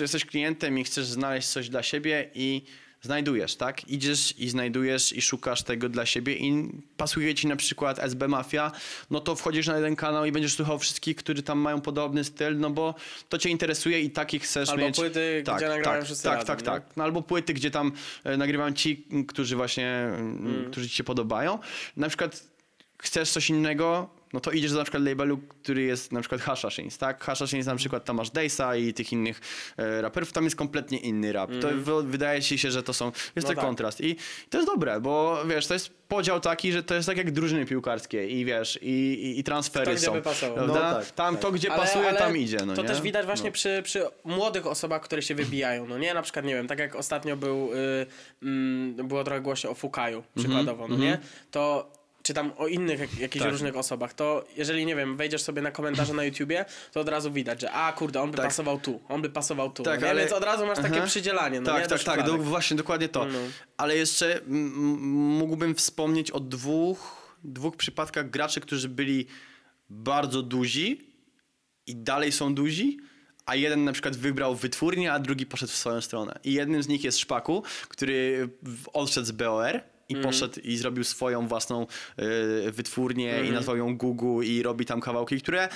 Jesteś klientem i chcesz znaleźć coś dla siebie i znajdujesz, tak? Idziesz i znajdujesz i szukasz tego dla siebie i pasuje ci na przykład SB Mafia, no to wchodzisz na jeden kanał i będziesz słuchał wszystkich, którzy tam mają podobny styl, no bo to cię interesuje i takich chcesz albo mieć. Albo płyty, gdzie nagrywają wszyscy razem. Tak. No, albo płyty, gdzie tam nagrywają ci, którzy którzy ci się podobają. Na przykład chcesz coś innego, no to idziesz do na przykład labelu, który jest na przykład Hashashins, tak? Hashashins na przykład tam masz Daysa i tych innych raperów, tam jest kompletnie inny rap. To wydaje ci się, że to są... Jest kontrast i to jest dobre, bo wiesz, to jest podział taki, że to jest tak jak drużyny piłkarskie i wiesz, i transfery tam, są. Gdzie by pasowało. To gdzie pasuje, tam idzie. No, to nie? Też widać właśnie przy młodych osobach, które się wybijają. No nie, na przykład, nie wiem, tak jak ostatnio było trochę głośno o Fukaju, przykładowo, no nie? To... czy tam o innych jakichś różnych osobach, to jeżeli, nie wiem, wejdziesz sobie na komentarze na YouTubie, to od razu widać, że on by pasował tu, Tak, ale... Więc od razu masz takie przydzielanie. No, tak, właśnie dokładnie to. No. Ale jeszcze mógłbym wspomnieć o dwóch przypadkach graczy, którzy byli bardzo duzi i dalej są duzi, a jeden na przykład wybrał wytwórnię, a drugi poszedł w swoją stronę. I jednym z nich jest Szpaku, który odszedł z BOR, i poszedł i zrobił swoją własną wytwórnię i nazwał ją Gugu i robi tam kawałki, które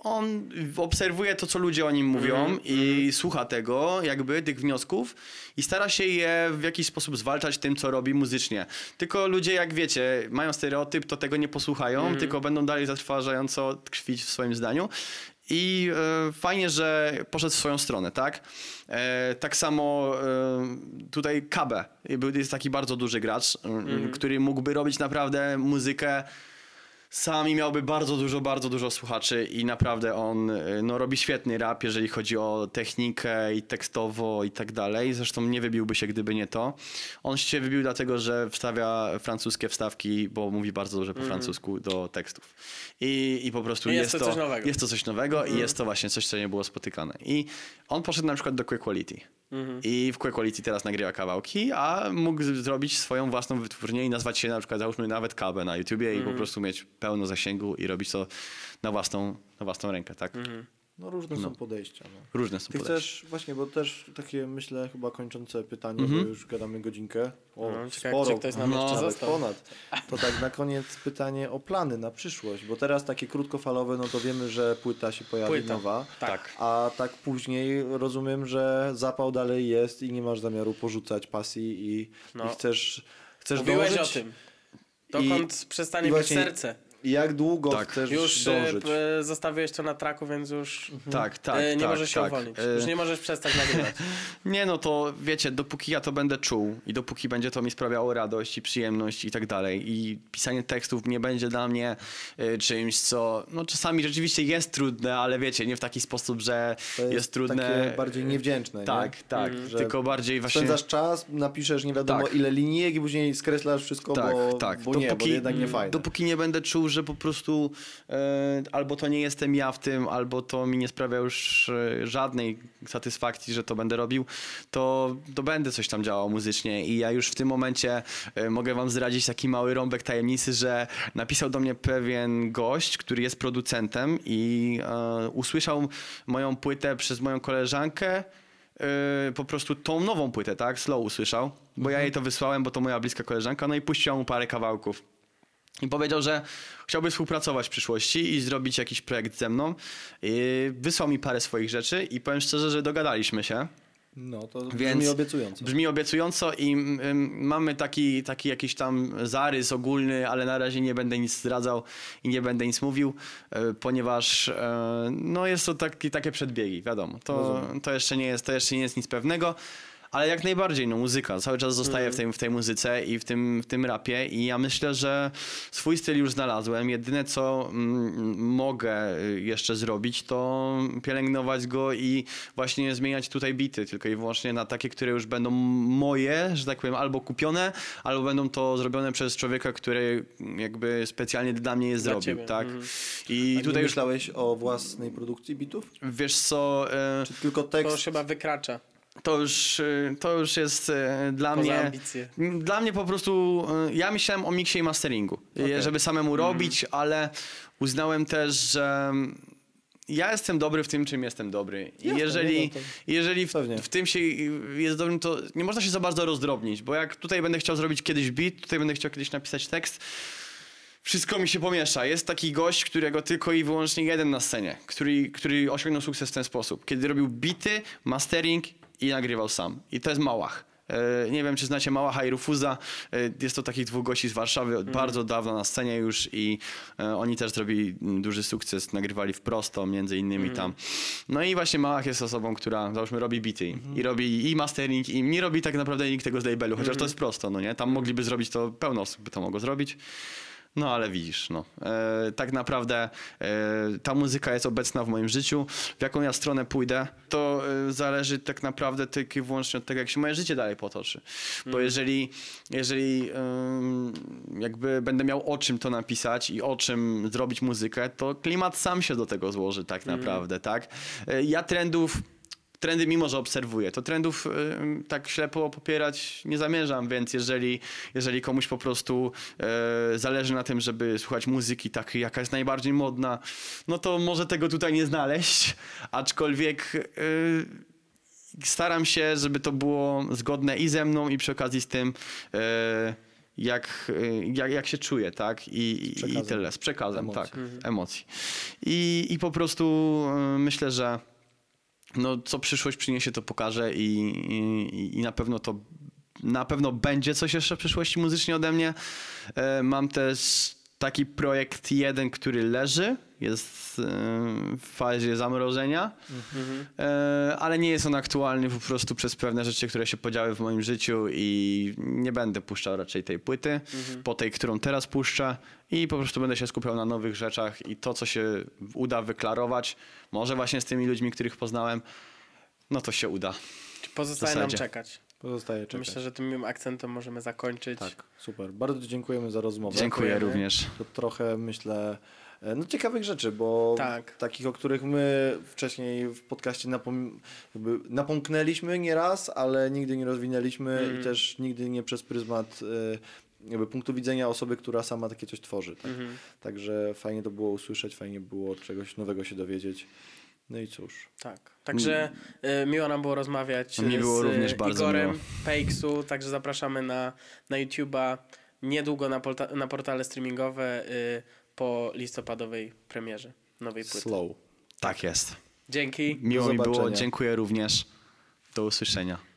on obserwuje to, co ludzie o nim mówią i słucha tego, jakby tych wniosków i stara się je w jakiś sposób zwalczać tym, co robi muzycznie. Tylko ludzie, jak wiecie, mają stereotyp, to tego nie posłuchają, tylko będą dalej zatrważająco tkwić w swoim zdaniu. I fajnie, że poszedł w swoją stronę, tak? Tak samo tutaj Quebo jest taki bardzo duży gracz, który mógłby robić naprawdę muzykę sam i miałby bardzo dużo słuchaczy i naprawdę on robi świetny rap, jeżeli chodzi o technikę i tekstowo i tak dalej. Zresztą nie wybiłby się, gdyby nie to. On się wybił dlatego, że wstawia francuskie wstawki, bo mówi bardzo dobrze po francusku do tekstów. I po prostu jest to coś nowego. Jest to coś nowego i jest to właśnie coś, co nie było spotykane. I on poszedł na przykład do Quality. I w Quality teraz nagrywa kawałki, a mógł zrobić swoją własną wytwórnię i nazwać się na przykład, załóżmy, nawet Quebo na YouTubie i po prostu mieć pełno zasięgu i robić to na własną rękę, tak? No różne są podejścia. No. Różne są podejścia. Chcesz, właśnie, bo też takie, myślę, chyba kończące pytanie, bo już gadamy godzinkę. Sporo. Ponad. To tak na koniec pytanie o plany na przyszłość, bo teraz takie krótkofalowe, no to wiemy, że płyta się pojawi nowa. Tak. A tak później rozumiem, że zapał dalej jest i nie masz zamiaru porzucać pasji i chcesz dążyć. Mówiłeś o tym. Dokąd przestanie być serce. Jak długo chcesz już dążyć? Zostawiłeś to na traku, więc już nie możesz się uwolnić. Już nie możesz przestać nagrywać. Nie, no to wiecie, dopóki ja to będę czuł i dopóki będzie to mi sprawiało radość i przyjemność i tak dalej i pisanie tekstów nie będzie dla mnie czymś, co czasami rzeczywiście jest trudne, ale wiecie, nie w taki sposób, że jest trudne. Takie bardziej niewdzięczne. Tylko bardziej właśnie... Spędzasz czas, napiszesz nie wiadomo ile linijek i później skreślasz wszystko, bo jednak nie fajne. Dopóki nie będę czuł, że po prostu albo to nie jestem ja w tym, albo to mi nie sprawia już żadnej satysfakcji, że to będę robił, to będę coś tam działał muzycznie i ja już w tym momencie mogę wam zdradzić taki mały rąbek tajemnicy, że napisał do mnie pewien gość, który jest producentem i usłyszał moją płytę przez moją koleżankę, po prostu tą nową płytę, tak? Slow usłyszał, bo ja jej to wysłałem, bo to moja bliska koleżanka, no i puściła mu parę kawałków. I powiedział, że chciałby współpracować w przyszłości i zrobić jakiś projekt ze mną. Wysłał mi parę swoich rzeczy i powiem szczerze, że dogadaliśmy się. No to brzmi obiecująco. Brzmi obiecująco i mamy taki jakiś tam zarys ogólny, ale na razie nie będę nic zdradzał i nie będę nic mówił, ponieważ no jest to takie przedbiegi, wiadomo. To jeszcze nie jest nic pewnego. Ale jak najbardziej, no muzyka. Cały czas zostaję w tej muzyce i w tym rapie i ja myślę, że swój styl już znalazłem. Jedyne co mogę jeszcze zrobić, to pielęgnować go i właśnie zmieniać tutaj bity tylko i wyłącznie na takie, które już będą moje, że tak powiem, albo kupione, albo będą to zrobione przez człowieka, który jakby specjalnie dla mnie je zrobił. Tak? I tutaj już myślałeś o własnej produkcji bitów? Wiesz co... Czy tylko tekst? To chyba wykracza. To już jest dla mnie... ambicje. Dla mnie po prostu... Ja myślałem o miksie i masteringu, żeby samemu robić, ale uznałem też, że ja jestem dobry w tym, czym jestem dobry. Jasne, jeżeli w tym się jest dobrym, to nie można się za bardzo rozdrobnić, bo jak tutaj będę chciał zrobić kiedyś beat, tutaj będę chciał kiedyś napisać tekst, wszystko mi się pomiesza. Jest taki gość, którego tylko i wyłącznie jeden na scenie, który osiągnął sukces w ten sposób. Kiedy robił bity, mastering i nagrywał sam. I to jest Małach. Nie wiem, czy znacie Małacha i Rufuza. Jest to takich dwóch gości z Warszawy od bardzo dawna na scenie już i oni też zrobili duży sukces. Nagrywali w Prosto, między innymi tam. No i właśnie Małach jest osobą, która załóżmy robi bity i robi i mastering i nie robi tak naprawdę nikt tego z labelu, chociaż to jest Prosto, no nie? Tam mogliby zrobić to, pełno osób by to mogło zrobić. No ale widzisz, no. Tak naprawdę ta muzyka jest obecna w moim życiu. W jaką ja stronę pójdę, to zależy tak naprawdę tylko i wyłącznie od tego, jak się moje życie dalej potoczy. Bo jeżeli jakby będę miał o czym to napisać i o czym zrobić muzykę, to klimat sam się do tego złoży tak naprawdę, tak? Ja trendy, mimo że obserwuję, to trendów tak ślepo popierać nie zamierzam, więc jeżeli komuś po prostu zależy na tym, żeby słuchać muzyki takiej, jaka jest najbardziej modna, no to może tego tutaj nie znaleźć, aczkolwiek staram się, żeby to było zgodne i ze mną i przy okazji z tym, jak się czuję, tak? I tyle, z przekazem, emocji. Tak, emocji. I po prostu myślę, że no, co przyszłość przyniesie, to pokaże i na pewno to będzie coś jeszcze w przyszłości muzycznie ode mnie. Mam też taki projekt jeden, który leży, jest w fazie zamrożenia, ale nie jest on aktualny po prostu przez pewne rzeczy, które się podziały w moim życiu i nie będę puszczał raczej tej płyty po tej, którą teraz puszczę i po prostu będę się skupiał na nowych rzeczach i to, co się uda wyklarować, może właśnie z tymi ludźmi, których poznałem, no to się uda. Pozostaje nam czekać. Myślę, że tym akcentem możemy zakończyć. Tak, super. Bardzo dziękujemy za rozmowę. Dziękuję również. To trochę, myślę, no ciekawych rzeczy, bo tak. Takich, o których my wcześniej w podcaście napomknęliśmy nieraz, ale nigdy nie rozwinęliśmy i też nigdy nie przez pryzmat jakby punktu widzenia osoby, która sama takie coś tworzy. Tak? Także fajnie to było usłyszeć, fajnie było czegoś nowego się dowiedzieć. No i cóż. Tak. Także miło nam było rozmawiać z Igorem PXU, także zapraszamy na YouTube'a niedługo na portale streamingowe po listopadowej premierze nowej płyty. Slow. Tak jest. Dzięki. Miło mi było, dziękuję również. Do usłyszenia.